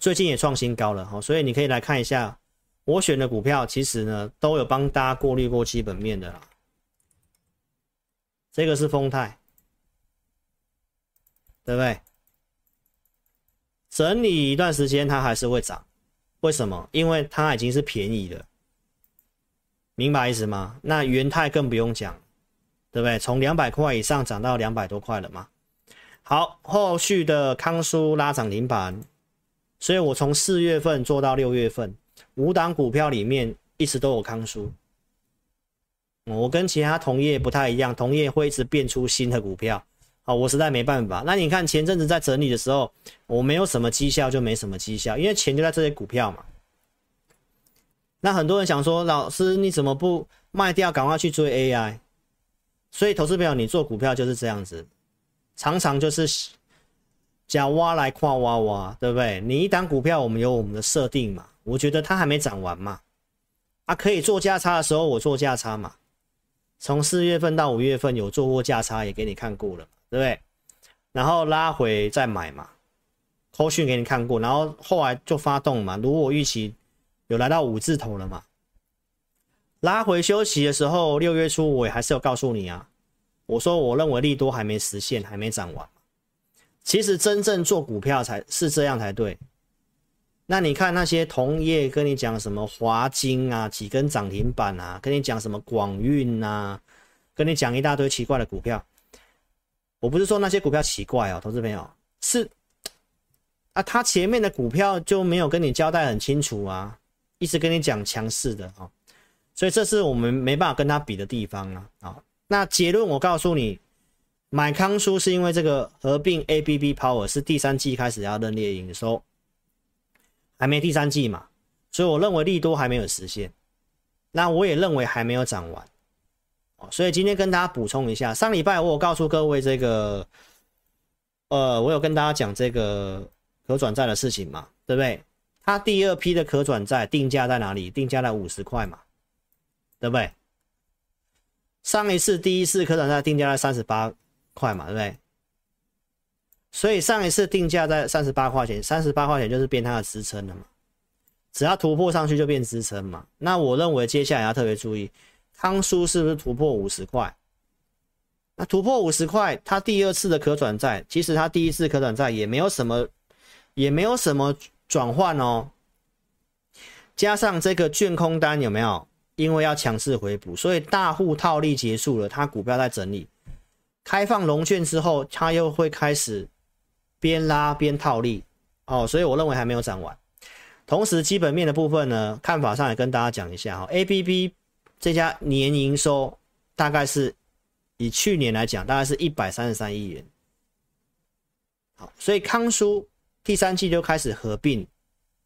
最近也创新高了、哦、所以你可以来看一下我选的股票，其实呢都有帮大家过滤过基本面的啦。这个是丰泰，对不对？整理一段时间它还是会涨，为什么？因为它已经是便宜了，明白意思吗？那元泰更不用讲，对不对？从两百块以上涨到两百多块了嘛。好，后续的康舒拉涨停板，所以我从四月份做到六月份，五档股票里面一直都有康舒。我跟其他同业不太一样，同业会一直变出新的股票，好，我实在没办法。那你看前阵子在整理的时候，我没有什么绩效就没什么绩效，因为钱就在这些股票嘛。那很多人想说，老师你怎么不卖掉，赶快去追 A I？ 所以投资朋友，你做股票就是这样子，常常就是假挖来跨挖挖，对不对？你一档股票，我们有我们的设定嘛，我觉得它还没涨完嘛，啊，可以做价差的时候我做价差嘛，从四月份到五月份有做过价差，也给你看过了，对不对？然后拉回再买嘛，扣讯给你看过，然后后来就发动嘛，如我预期。有来到五字头了嘛？拉回休息的时候，六月初我也还是有告诉你啊，我说我认为利多还没实现，还没涨完。其实真正做股票才是这样才对。那你看那些同业跟你讲什么华金啊，几根涨停板啊，跟你讲什么广运啊，跟你讲一大堆奇怪的股票。我不是说那些股票奇怪哦，投资朋友是啊，他前面的股票就没有跟你交代很清楚啊。一直跟你讲强势的啊，所以这是我们没办法跟他比的地方啊。啊，那结论我告诉你，买康舒是因为这个合并 A B B Power 是第三季开始要认列营收，还没第三季嘛，所以我认为利多还没有实现，那我也认为还没有涨完，所以今天跟大家补充一下，上礼拜我有告诉各位这个，呃，我有跟大家讲这个可转债的事情嘛，对不对？它第二批的可转债定价在哪里？定价在五十块嘛，对不对？上一次第一次可转债定价在三十八块嘛，对不对？所以上一次定价在三十八块钱，三十八块钱就是变它的支撑了嘛，只要突破上去就变支撑嘛。那我认为接下来要特别注意，康舒是不是突破五十块？那突破五十块，它第二次的可转债，其实它第一次可转债也没有什么，也没有什么转换哦，加上这个券空单有没有？因为要强势回补，所以大户套利结束了，它股票在整理。开放融券之后，它又会开始边拉边套利哦，所以我认为还没有涨完。同时，基本面的部分呢，看法上也跟大家讲一下哈、哦。A B B 这家年营收大概是以去年来讲，大概是一百三十三亿元。好，所以康舒。第三季就开始合并，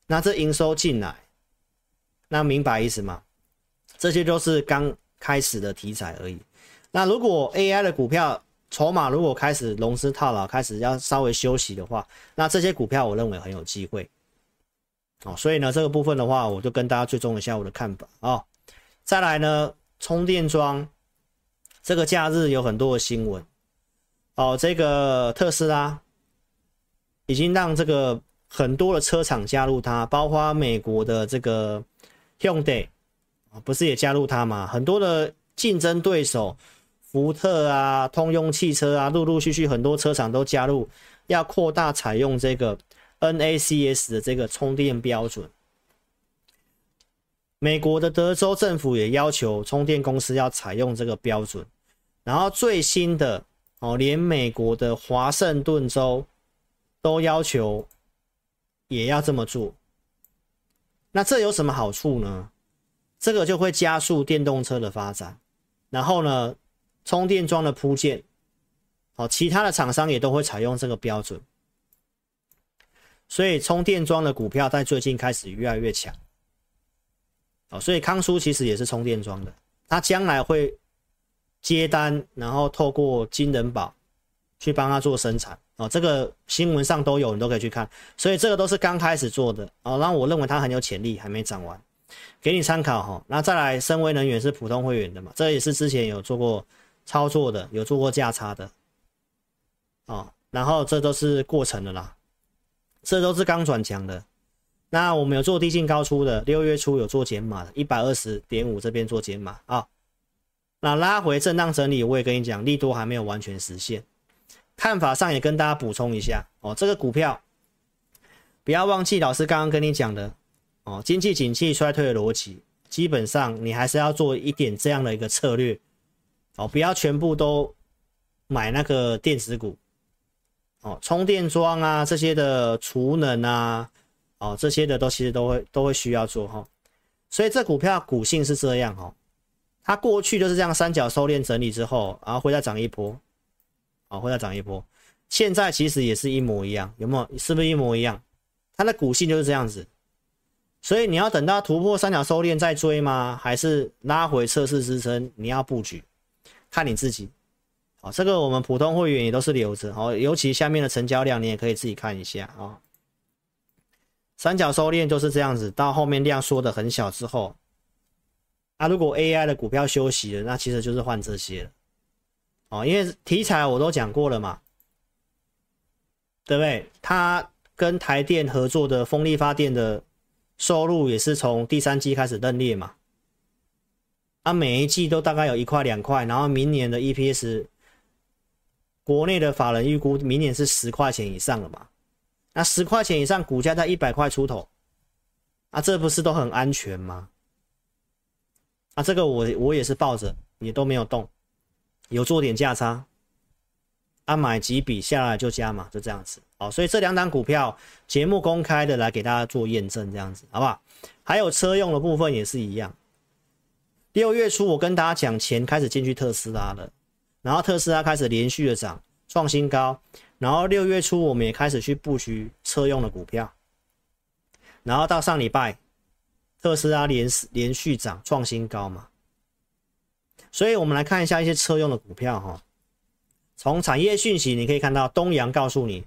那这营收进来，那明白意思吗？这些都是刚开始的题材而已。那如果 A I 的股票筹码如果开始融资套牢，开始要稍微休息的话，那这些股票我认为很有机会。哦，所以呢这个部分的话，我就跟大家追踪一下我的看法哦。再来呢，充电桩这个假日有很多的新闻哦，这个特斯拉。已经让这个很多的车厂加入它，包括美国的这个 Hyundai 不是也加入它嘛？很多的竞争对手，福特啊、通用汽车啊，陆陆续续很多车厂都加入，要扩大采用这个 N A C S 的这个充电标准。美国的德州政府也要求充电公司要采用这个标准。然后最新的哦，连美国的华盛顿州。都要求也要这么做，那这有什么好处呢？这个就会加速电动车的发展，然后呢，充电桩的铺建，好，其他的厂商也都会采用这个标准，所以充电桩的股票在最近开始越来越强，好，所以康舒其实也是充电桩的，它将来会接单，然后透过金人保去帮它做生产。哦，这个新闻上都有，你都可以去看，所以这个都是刚开始做的哦。那我认为它很有潜力，还没涨完，给你参考哈、哦。那再来，深威能源是普通会员的嘛，这也是之前有做过操作的，有做过价差的，哦，然后这都是过程的啦，这都是刚转强的。那我们有做低进高出的，六月初有做减码的 ，一百二十点五 这边做减码啊、哦。那拉回震荡整理，我也跟你讲，利多还没有完全实现。看法上也跟大家补充一下哦，这个股票不要忘记老师刚刚跟你讲的哦，经济景气衰退的逻辑，基本上你还是要做一点这样的一个策略哦，不要全部都买那个电子股哦，充电桩啊这些的储能啊哦这些的都其实都会都会需要做哈、哦，所以这股票股性是这样哦，它过去就是这样三角收敛整理之后，然后会再涨一波。好，会再涨一波，现在其实也是一模一样，有没有？是不是一模一样？它的股性就是这样子，所以你要等它突破三角收敛再追吗？还是拉回测试支撑？你要布局，看你自己。好，这个我们普通会员也都是留着哦，尤其下面的成交量你也可以自己看一下啊、哦。三角收敛就是这样子，到后面量缩的很小之后，啊，如果 A I 的股票休息了，那其实就是换这些了。哦，因为题材我都讲过了嘛，对不对？它跟台电合作的风力发电的收入也是从第三季开始认列嘛，啊，每一季都大概有一块两块，然后明年的 E P S， 国内的法人预估明年是十块钱以上了嘛，那十块钱以上股价在一百块出头，啊，这不是都很安全吗？啊，这个我我也是抱着，也都没有动，有做点价差，啊，买几笔下来就加嘛，就这样子。好，所以这两档股票节目公开的来给大家做验证，这样子好不好？还有车用的部分也是一样。六月初我跟大家讲，钱开始进去特斯拉了，然后特斯拉开始连续的涨，创新高，然后六月初我们也开始去布局车用的股票，然后到上礼拜，特斯拉连连续涨创新高嘛，所以我们来看一下一些车用的股票哈。从产业讯息你可以看到，东阳告诉你，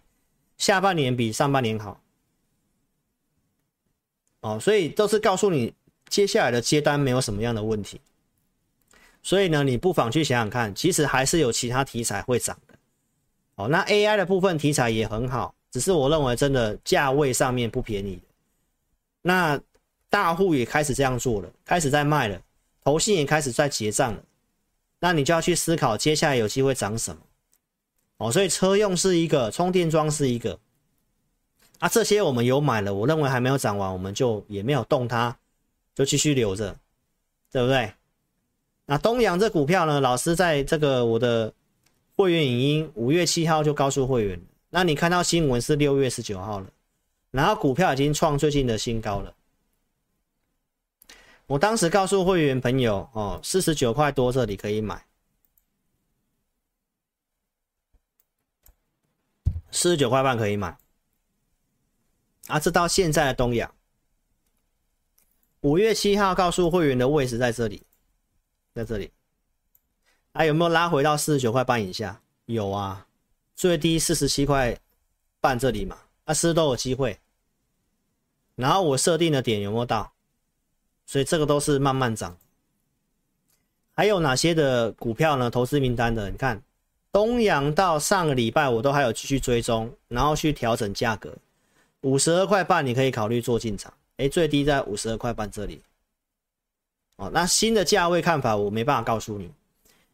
下半年比上半年好，哦，所以都是告诉你接下来的接单没有什么样的问题，所以呢，你不妨去想想看，其实还是有其他题材会涨的，哦，那 A I 的部分题材也很好，只是我认为真的价位上面不便宜，那大户也开始这样做了，开始在卖了，投信也开始在结账了，那你就要去思考接下来有机会涨什么。哦，所以车用是一个，充电桩是一个，啊，这些我们有买了，我认为还没有涨完，我们就也没有动它，就继续留着，对不对？那东阳这股票呢，老师在这个我的会员影音五月七号就告诉会员，那你看到新闻是六月十九号了，然后股票已经创最近的新高了。我当时告诉会员朋友，哦，四十九块多这里可以买。四十九块半可以买啊，这到现在的东阳五月七号告诉会员的位置在这里，在这里啊，有没有拉回到四十九块半以下？有啊，最低四十七块半这里嘛，啊，是都有机会，然后我设定的点有没有到？所以这个都是慢慢涨。还有哪些的股票呢？投资名单的你看，东阳到上个礼拜我都还有继续追踪，然后去调整价格，五十二块半你可以考虑做进场，诶，最低在五十二块半这里，哦，那新的价位看法我没办法告诉你。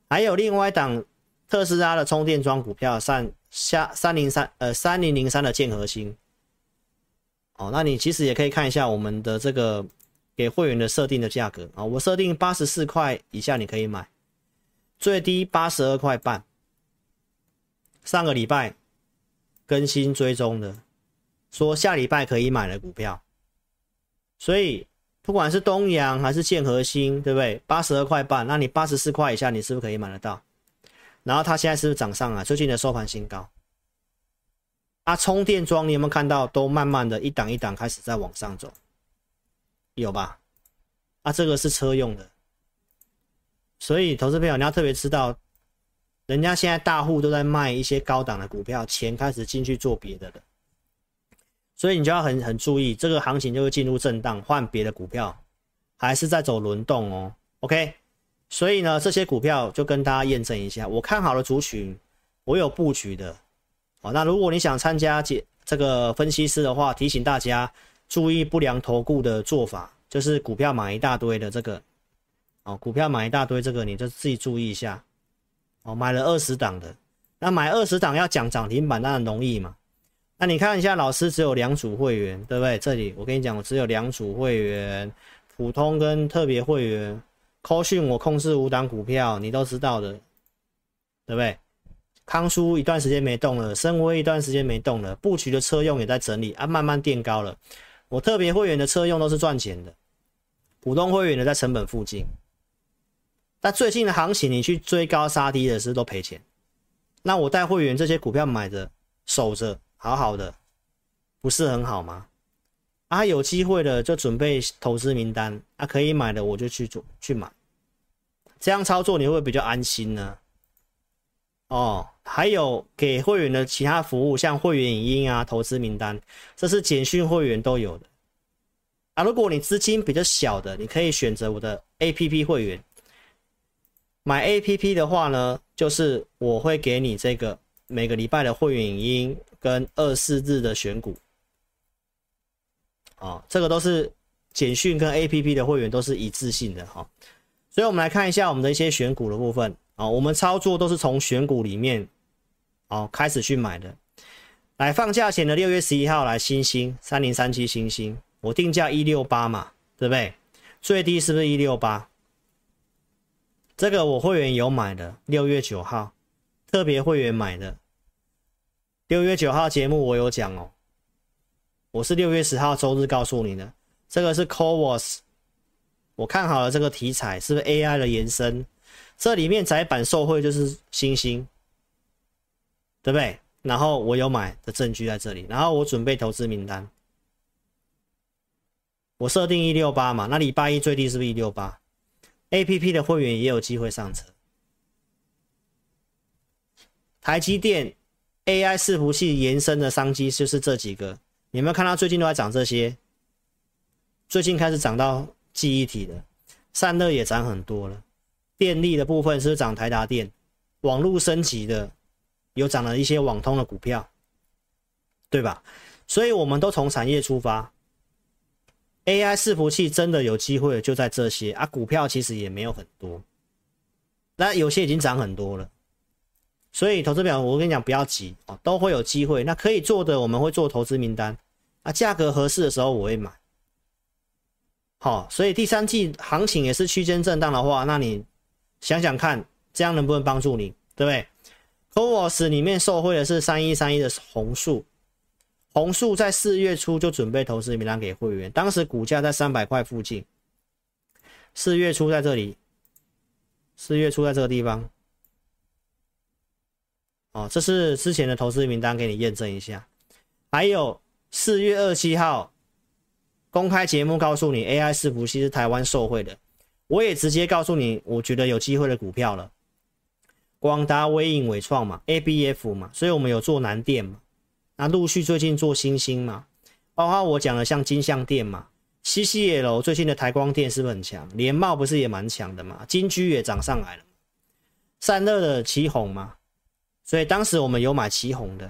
还有另外一档特斯拉的充电桩股票三零零三的健核心，哦，那你其实也可以看一下我们的这个给会员的设定的价格，哦，我设定八十四块以下你可以买，最低八十二块半，上个礼拜更新追踪的，说下礼拜可以买的股票，所以不管是东阳还是健核心，对不对？八十二块半，那你八十四块以下你是不是可以买得到？然后它现在是不是涨上来？最近的收盘新高啊，充电桩你有没有看到都慢慢的一档一档开始在往上走，有吧？啊，这个是车用的，所以投资朋友你要特别知道，人家现在大户都在卖一些高档的股票，钱开始进去做别的了，所以你就要很很注意，这个行情就会进入震荡，换别的股票，还是在走轮动哦。OK， 所以呢，这些股票就跟大家验证一下，我看好的族群，我有布局的。好，那如果你想参加解这个分析师的话，提醒大家注意不良投顾的做法，就是股票买一大堆的这个，哦，股票买一大堆这个，你就自己注意一下。哦，买了二十档的，那买二十档要讲涨停板当然容易嘛，那你看一下老师只有两组会员，对不对？这里我跟你讲，我只有两组会员，普通跟特别会员，扣讯我控制五档股票你都知道的，对不对？康舒一段时间没动了，深威一段时间没动了，布局的车用也在整理啊，慢慢垫高了，我特别会员的车用都是赚钱的，普通会员的在成本附近，那最近的行情你去追高杀低的是都赔钱，那我带会员这些股票买着守着好好的，不是很好吗？啊，有机会的就准备投资名单啊，可以买的我就去做去买，这样操作你会比较安心呢。哦，还有给会员的其他服务，像会员影音啊、投资名单，这是简讯会员都有的啊。如果你资金比较小的，你可以选择我的 A P P 会员。买 A P P 的话呢，就是我会给你这个每个礼拜的会员影音跟二十四日的选股。哦，这个都是简讯跟 A P P 的会员都是一致性的哈、哦，所以我们来看一下我们的一些选股的部分啊、哦，我们操作都是从选股里面哦开始去买的。来放假前的六月十一号来星星三零三七星星，我定价一六八嘛，对不对？最低是不是一六八？这个我会员有买的，六月九号特别会员买的，六月九号节目我有讲哦。我是六月十号周日告诉你的，这个是 C O V O S， 我看好了这个题材是不是 A I 的延伸？这里面窄板受惠就是星星，对不对？然后我有买的证据在这里，然后我准备投资名单，我设定一六八嘛，那礼拜一最低是不是 一六八？ A P P 的会员也有机会上车。台积电 A I 伺服器延伸的商机就是这几个。你有没有看到最近都在涨这些？最近开始涨到记忆体的，散热也涨很多了。电力的部分是涨台达电，网络升级的有涨了一些网通的股票，对吧？所以我们都从产业出发。A I 伺服器真的有机会就在这些啊，股票其实也没有很多，那有些已经涨很多了。所以投资表我跟你讲不要急哦，都会有机会。那可以做的我们会做投资名单。啊，价格合适的时候我会买。好、哦，所以第三季行情也是区间震荡的话，那你想想看，这样能不能帮助你，对不对 ？C O V O S 里面受惠的是三一三一的红树，红树在四月初就准备投资名单给会员，当时股价在三百块附近。四月初在这里，四月初在这个地方。哦，这是之前的投资名单，给你验证一下。还有四月二十七号。公开节目告诉你 A I 伺服器是台湾受惠的，我也直接告诉你我觉得有机会的股票了，广达、微影、伟创嘛， A B F 嘛，所以我们有做南电嘛，那陆续最近做星星嘛，包括我讲的像金像电嘛， C C L 最近的台光电是不是很强？联茂不是也蛮强的嘛，金居也涨上来了，散热的旗宏嘛，所以当时我们有买旗宏的，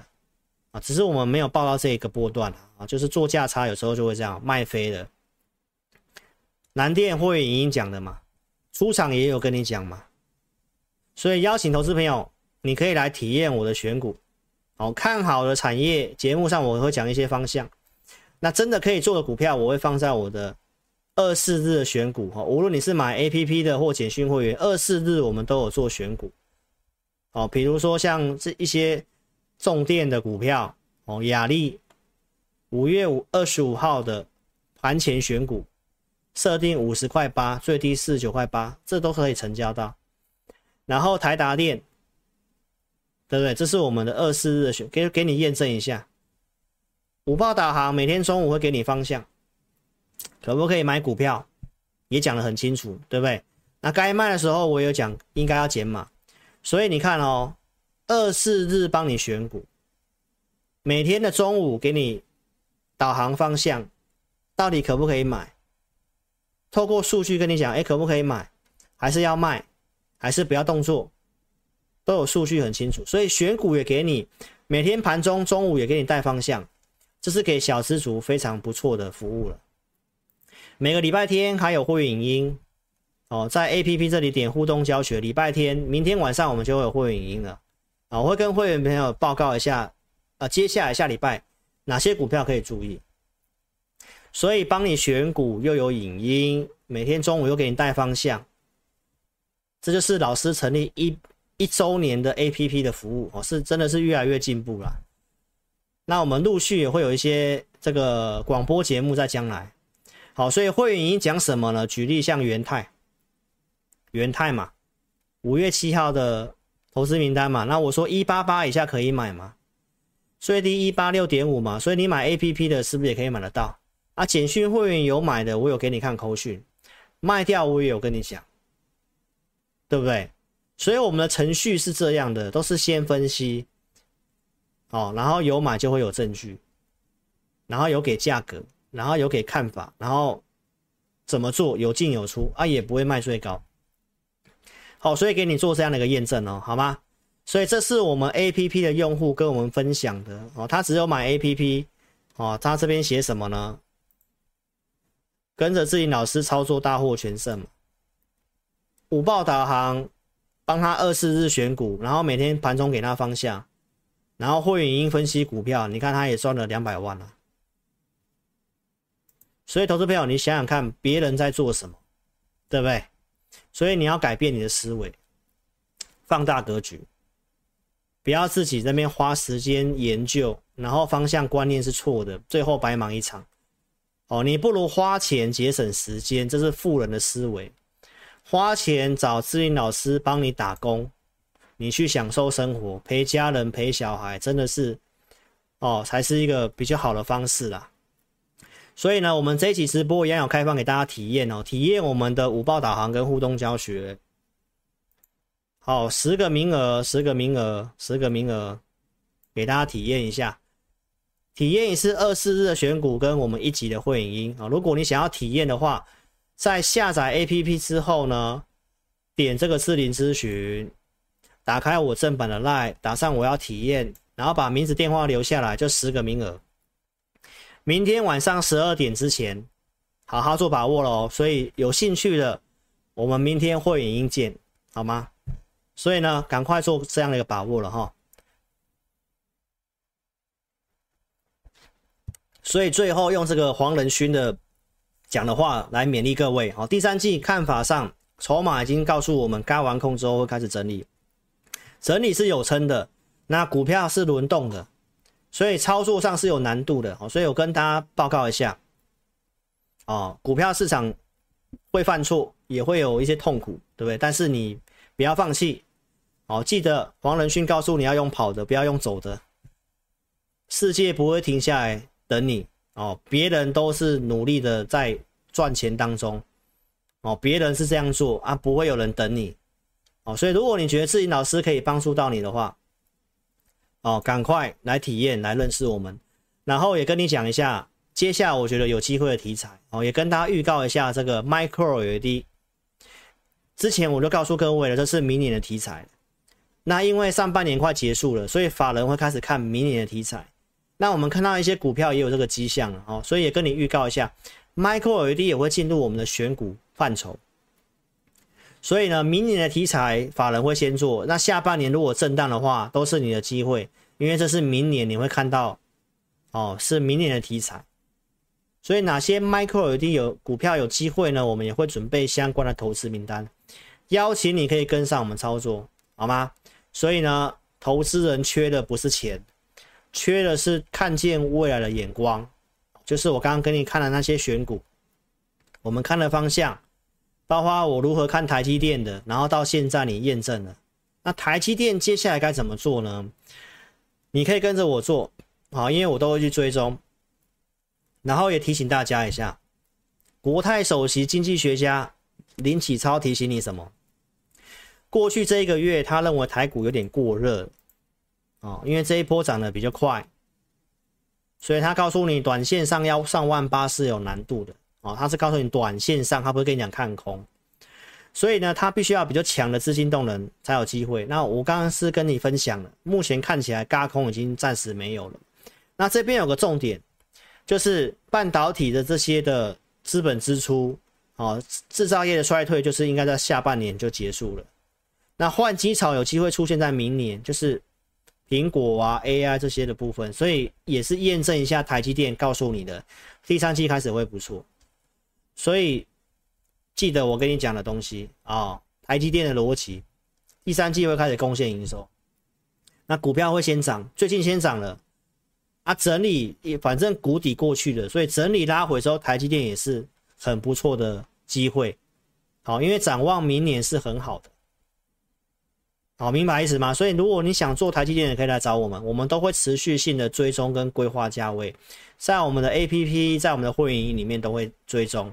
只是我们没有报到这个波段啊，就是做价差有时候就会这样卖飞的。南电会员已经讲的嘛，出场也有跟你讲嘛，所以邀请投资朋友，你可以来体验我的选股，好，看好的产业节目上我会讲一些方向，那真的可以做的股票我会放在我的二十四日的选股，无论你是买 A P P 的或简讯会员，二十四日我们都有做选股，好，比如说像这一些重电的股票哦，亚力五月二十五号的盘前选股，设定五十块八，最低四十九块八，这都可以成交到。然后台达电，对不对？这是我们的二十四日的选，给给你验证一下。午报导航每天中午会给你方向，可不可以买股票也讲得很清楚，对不对？那该卖的时候我有讲应该要减码，所以你看哦。二十四日帮你选股，每天的中午给你导航方向，到底可不可以买？透过数据跟你讲，哎，可不可以买？还是要卖？还是不要动作？都有数据很清楚，所以选股也给你，每天盘中中午也给你带方向，这是给小资族非常不错的服务了。每个礼拜天还有会员影音哦，在 A P P 这里点互动教学，礼拜天明天晚上我们就会有会员影音了。啊，我会跟会员朋友报告一下，呃，接下来下礼拜哪些股票可以注意。所以帮你选股又有影音，每天中午又给你带方向，这就是老师成立一一周年的 A P P 的服务哦，是真的是越来越进步了。那我们陆续也会有一些这个广播节目在将来。好，所以会员影音讲什么呢？举例像元泰，元泰嘛，五月七号的。投资名单嘛，那我说一八八以下可以买嘛，最低 一八六点五 嘛，所以你买 A P P 的是不是也可以买得到？啊，简讯会员有买的，我有给你看口讯，卖掉我也有跟你讲，对不对？所以我们的程序是这样的，都是先分析，哦，然后有买就会有证据，然后有给价格，然后有给看法，然后怎么做有进有出啊，也不会卖最高。好，所以给你做这样的一个验证哦，好吗？所以这是我们 A P P 的用户跟我们分享的哦，他只有买 A P P 哦，他这边写什么呢？跟着志玲老师操作大获全胜嘛，五报导航帮他二四日选股，然后每天盘中给他方向，然后会员影音分析股票，你看他也赚了两百万了。所以投资朋友，你想想看别人在做什么，对不对？所以你要改变你的思维，放大格局，不要自己在那边花时间研究，然后方向观念是错的，最后白忙一场。哦，你不如花钱节省时间，这是富人的思维。花钱找志玲老师帮你打工，你去享受生活，陪家人陪小孩，真的是哦，才是一个比较好的方式啦。所以呢，我们这一期直播一样有开放给大家体验哦，体验我们的五报导航跟互动教学。好，十个名额，十个名额，十个名额，给大家体验一下。体验一次二四日的选股跟我们一级的会影音啊。如果你想要体验的话，在下载 A P P 之后呢，点这个智霖咨询，打开我正版的 LINE， 打上我要体验，然后把名字电话留下来，就十个名额。明天晚上十二点之前好好做把握咯，所以有兴趣的我们明天会影音见，好吗？所以呢赶快做这样的一个把握了哈。所以最后用这个黄仁勋的讲的话来勉励各位，好，第三季看法上筹码已经告诉我们该完控之后会开始整理，整理是有撑的，那股票是轮动的，所以操作上是有难度的，所以我跟大家报告一下，哦，股票市场会犯错，也会有一些痛苦，对不对？但是你不要放弃，哦，记得黄仁勋告诉你要用跑的，不要用走的，世界不会停下来等你哦，别人都是努力的在赚钱当中，哦，别人是这样做啊，不会有人等你，哦，所以如果你觉得志霖老师可以帮助到你的话，哦，赶快来体验，来认识我们，然后也跟你讲一下，接下来我觉得有机会的题材哦，也跟大家预告一下这个 Micro L E D。之前我就告诉各位了，这是明年的题材。那因为上半年快结束了，所以法人会开始看明年的题材。那我们看到一些股票也有这个迹象了哦，所以也跟你预告一下 ，Micro L E D 也会进入我们的选股范畴。所以呢，明年的题材法人会先做，那下半年如果震荡的话，都是你的机会，因为这是明年你会看到，哦，是明年的题材。所以哪些 Micro L E D 有股票有机会呢？我们也会准备相关的投资名单，邀请你可以跟上我们操作，好吗？所以呢，投资人缺的不是钱，缺的是看见未来的眼光，就是我刚刚跟你看的那些选股，我们看的方向。包括我如何看台积电的，然后到现在你验证了，那台积电接下来该怎么做呢？你可以跟着我做，好，因为我都会去追踪。然后也提醒大家一下，国泰首席经济学家林启超提醒你什么？过去这一个月，他认为台股有点过热，哦，因为这一波涨得比较快，所以他告诉你短线上要上万八是有难度的。哦，他是告诉你短线上，他不会跟你讲看空，所以呢，他必须要比较强的资金动能才有机会。那我刚刚是跟你分享了，目前看起来轧空已经暂时没有了。那这边有个重点，就是半导体的这些的资本支出，哦，制造业的衰退就是应该在下半年就结束了。那换机潮有机会出现在明年，就是苹果啊、A I 这些的部分，所以也是验证一下台积电告诉你的，第三季开始会不错。所以记得我跟你讲的东西啊，哦，台积电的逻辑，第三季会开始贡献营收，那股票会先涨，最近先涨了啊，整理反正谷底过去了，所以整理拉回之后，台积电也是很不错的机会，好，因为展望明年是很好的，好，明白意思吗？所以如果你想做台积电，也可以来找我们，我们都会持续性的追踪跟规划价位，在我们的 A P P， 在我们的会员营里面都会追踪。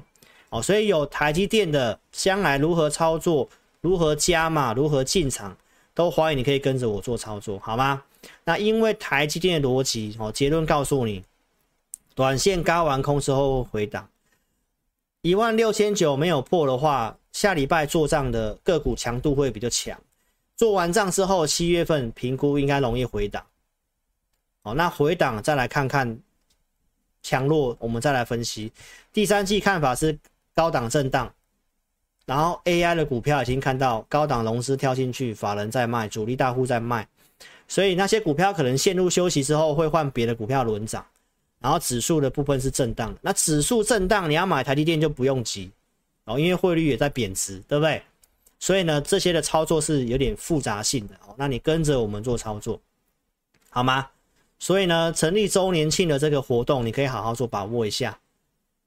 哦，所以有台积电的将来如何操作、如何加码、如何进场，都欢迎你可以跟着我做操作，好吗？那因为台积电的逻辑，哦，结论告诉你，短线高完空之后回档，一万六千九没有破的话，下礼拜做账的个股强度会比较强。做完账之后，七月份评估应该容易回档。哦，那回档再来看看强弱，我们再来分析。第三季看法是高档震荡，然后 A I 的股票已经看到高档融资跳进去，法人在卖，主力大户在卖，所以那些股票可能陷入休息之后会换别的股票轮涨，然后指数的部分是震荡。那指数震荡，你要买台积电就不用急，哦，因为汇率也在贬值，对不对？所以呢，这些的操作是有点复杂性的哦。那你跟着我们做操作，好吗？所以呢，成立周年庆的这个活动，你可以好好做把握一下。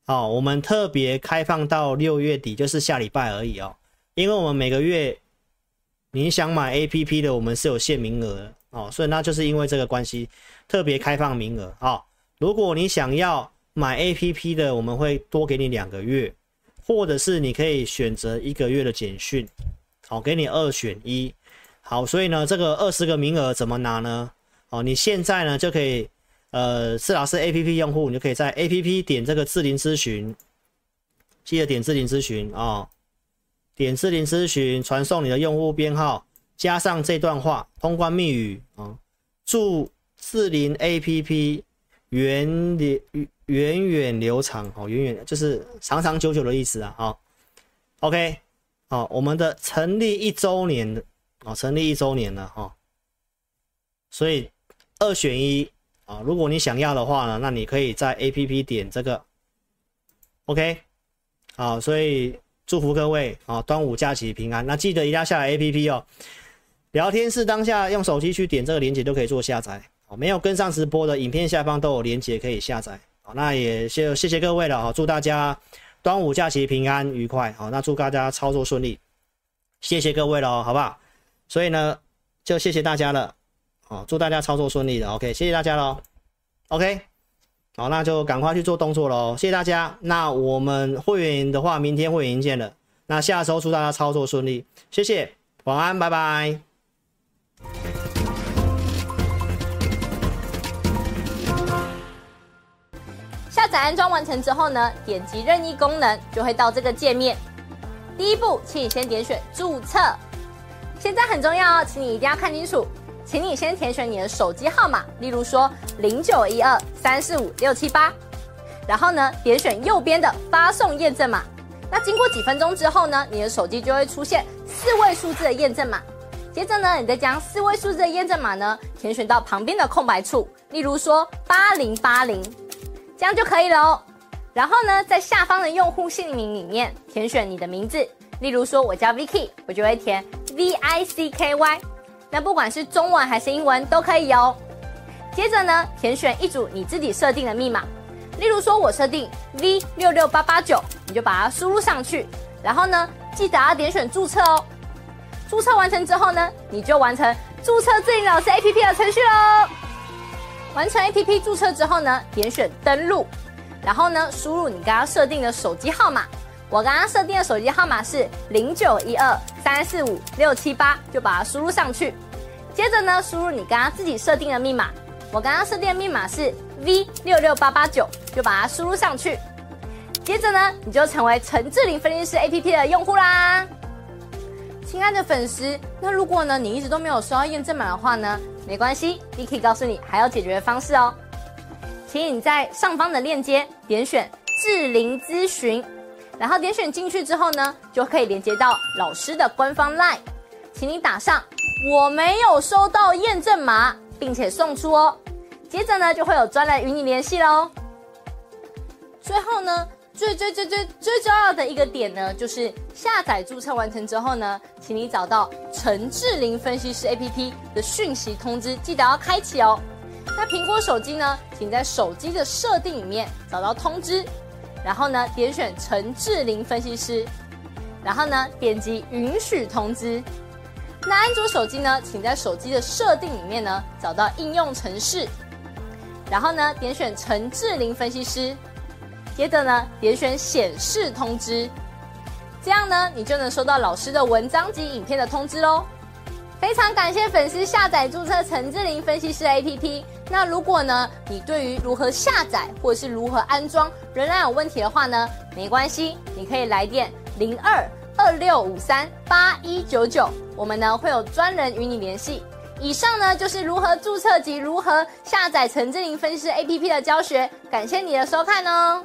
好，我们特别开放到六月底，就是下礼拜而已哦。因为我们每个月你想买 A P P 的，我们是有限名额的哦，所以那就是因为这个关系，特别开放名额哦。如果你想要买 A P P 的，我们会多给你两个月。或者是你可以选择一个月的简讯，好，给你二选一。好，所以呢，这个二十个名额怎么拿呢？好，你现在呢就可以，呃，施老师 A P P 用户，你就可以在 A P P 点这个智霖咨询，记得点智霖咨询啊、哦，点智霖咨询，传送你的用户编号，加上这段话，通关密语啊、哦，祝智霖 A P P 原理。源远流长，哦，源远就是长长久久的意思啊，好、哦、，OK， 好、哦，我们的成立一周年的，哦，成立一周年了，哦，所以二选一啊、哦，如果你想要的话呢，那你可以在 A P P 点这个 ，OK， 好、哦，所以祝福各位啊、哦，端午假期平安，那记得一定要下载 A P P 哦，聊天室当下用手机去点这个连结都可以做下载，哦，没有跟上直播的影片下方都有连结可以下载。好，那也谢谢谢各位了，祝大家端午假期平安愉快，好，那祝大家操作顺利，谢谢各位了，好不好？所以呢，就谢谢大家了，好，祝大家操作顺利的 ，OK， 谢谢大家喽 ，OK， 好，那就赶快去做动作喽，谢谢大家。那我们会员的话，明天会员见了，那下周祝大家操作顺利，谢谢，晚安，拜拜。下载安装完成之后呢，点击任意功能就会到这个界面。第一步，请你先点选注册。现在很重要哦，请你一定要看清楚，请你先填选你的手机号码，例如说零九一二三四五六七八，然后呢，点选右边的发送验证码。那经过几分钟之后呢，你的手机就会出现四位数字的验证码。接着呢，你再将四位数字的验证码呢填选到旁边的空白处，例如说八零八零。这样就可以了哦。然后呢，在下方的用户姓名里面填选你的名字，例如说我叫 Vicky， 我就会填 V I C K Y。那不管是中文还是英文都可以哦。接着呢，填选一组你自己设定的密码，例如说我设定 V 六六八八九，你就把它输入上去。然后呢，记得要点选注册哦。注册完成之后呢，你就完成注册智霖老师 A P P 的程序喽。完成 A P P 注册之后呢，点选登录，然后呢，输入你刚刚设定的手机号码。我刚刚设定的手机号码是零九一二三四五六七八，就把它输入上去。接着呢，输入你刚刚自己设定的密码。我刚刚设定的密码是 V 六六八八九，就把它输入上去。接着呢，你就成为陈智霖分析师 A P P 的用户啦。亲爱的粉丝，那如果呢，你一直都没有收到验证码的话呢？没关系 ，Vicky 告诉你还有解决方式哦。请你在上方的链接点选智霖咨询，然后点选进去之后呢，就可以连接到老师的官方 LINE。请你打上我没有收到验证码，并且送出哦。接着呢，就会有专人与你联系喽。最后呢，最最最最最重要的一个点呢，就是下载注册完成之后呢，请你找到陈智霖分析师 A P P 的讯息通知，记得要开启哦。那苹果手机呢，请在手机的设定里面找到通知，然后呢点选陈智霖分析师，然后呢点击允许通知。那安卓手机呢，请在手机的设定里面呢，找到应用程式，然后呢，点选陈志玲分析师，接着呢，点选显示通知，这样呢，你就能收到老师的文章及影片的通知咯。非常感谢粉丝下载注册陈志玲分析师 A P P。那如果呢，你对于如何下载或者是如何安装仍然有问题的话呢，没关系，你可以来电零二二六五三八一九九，我们呢会有专人与你联系。以上呢就是如何注册及如何下载陈志玲分析师 A P P 的教学，感谢你的收看哦。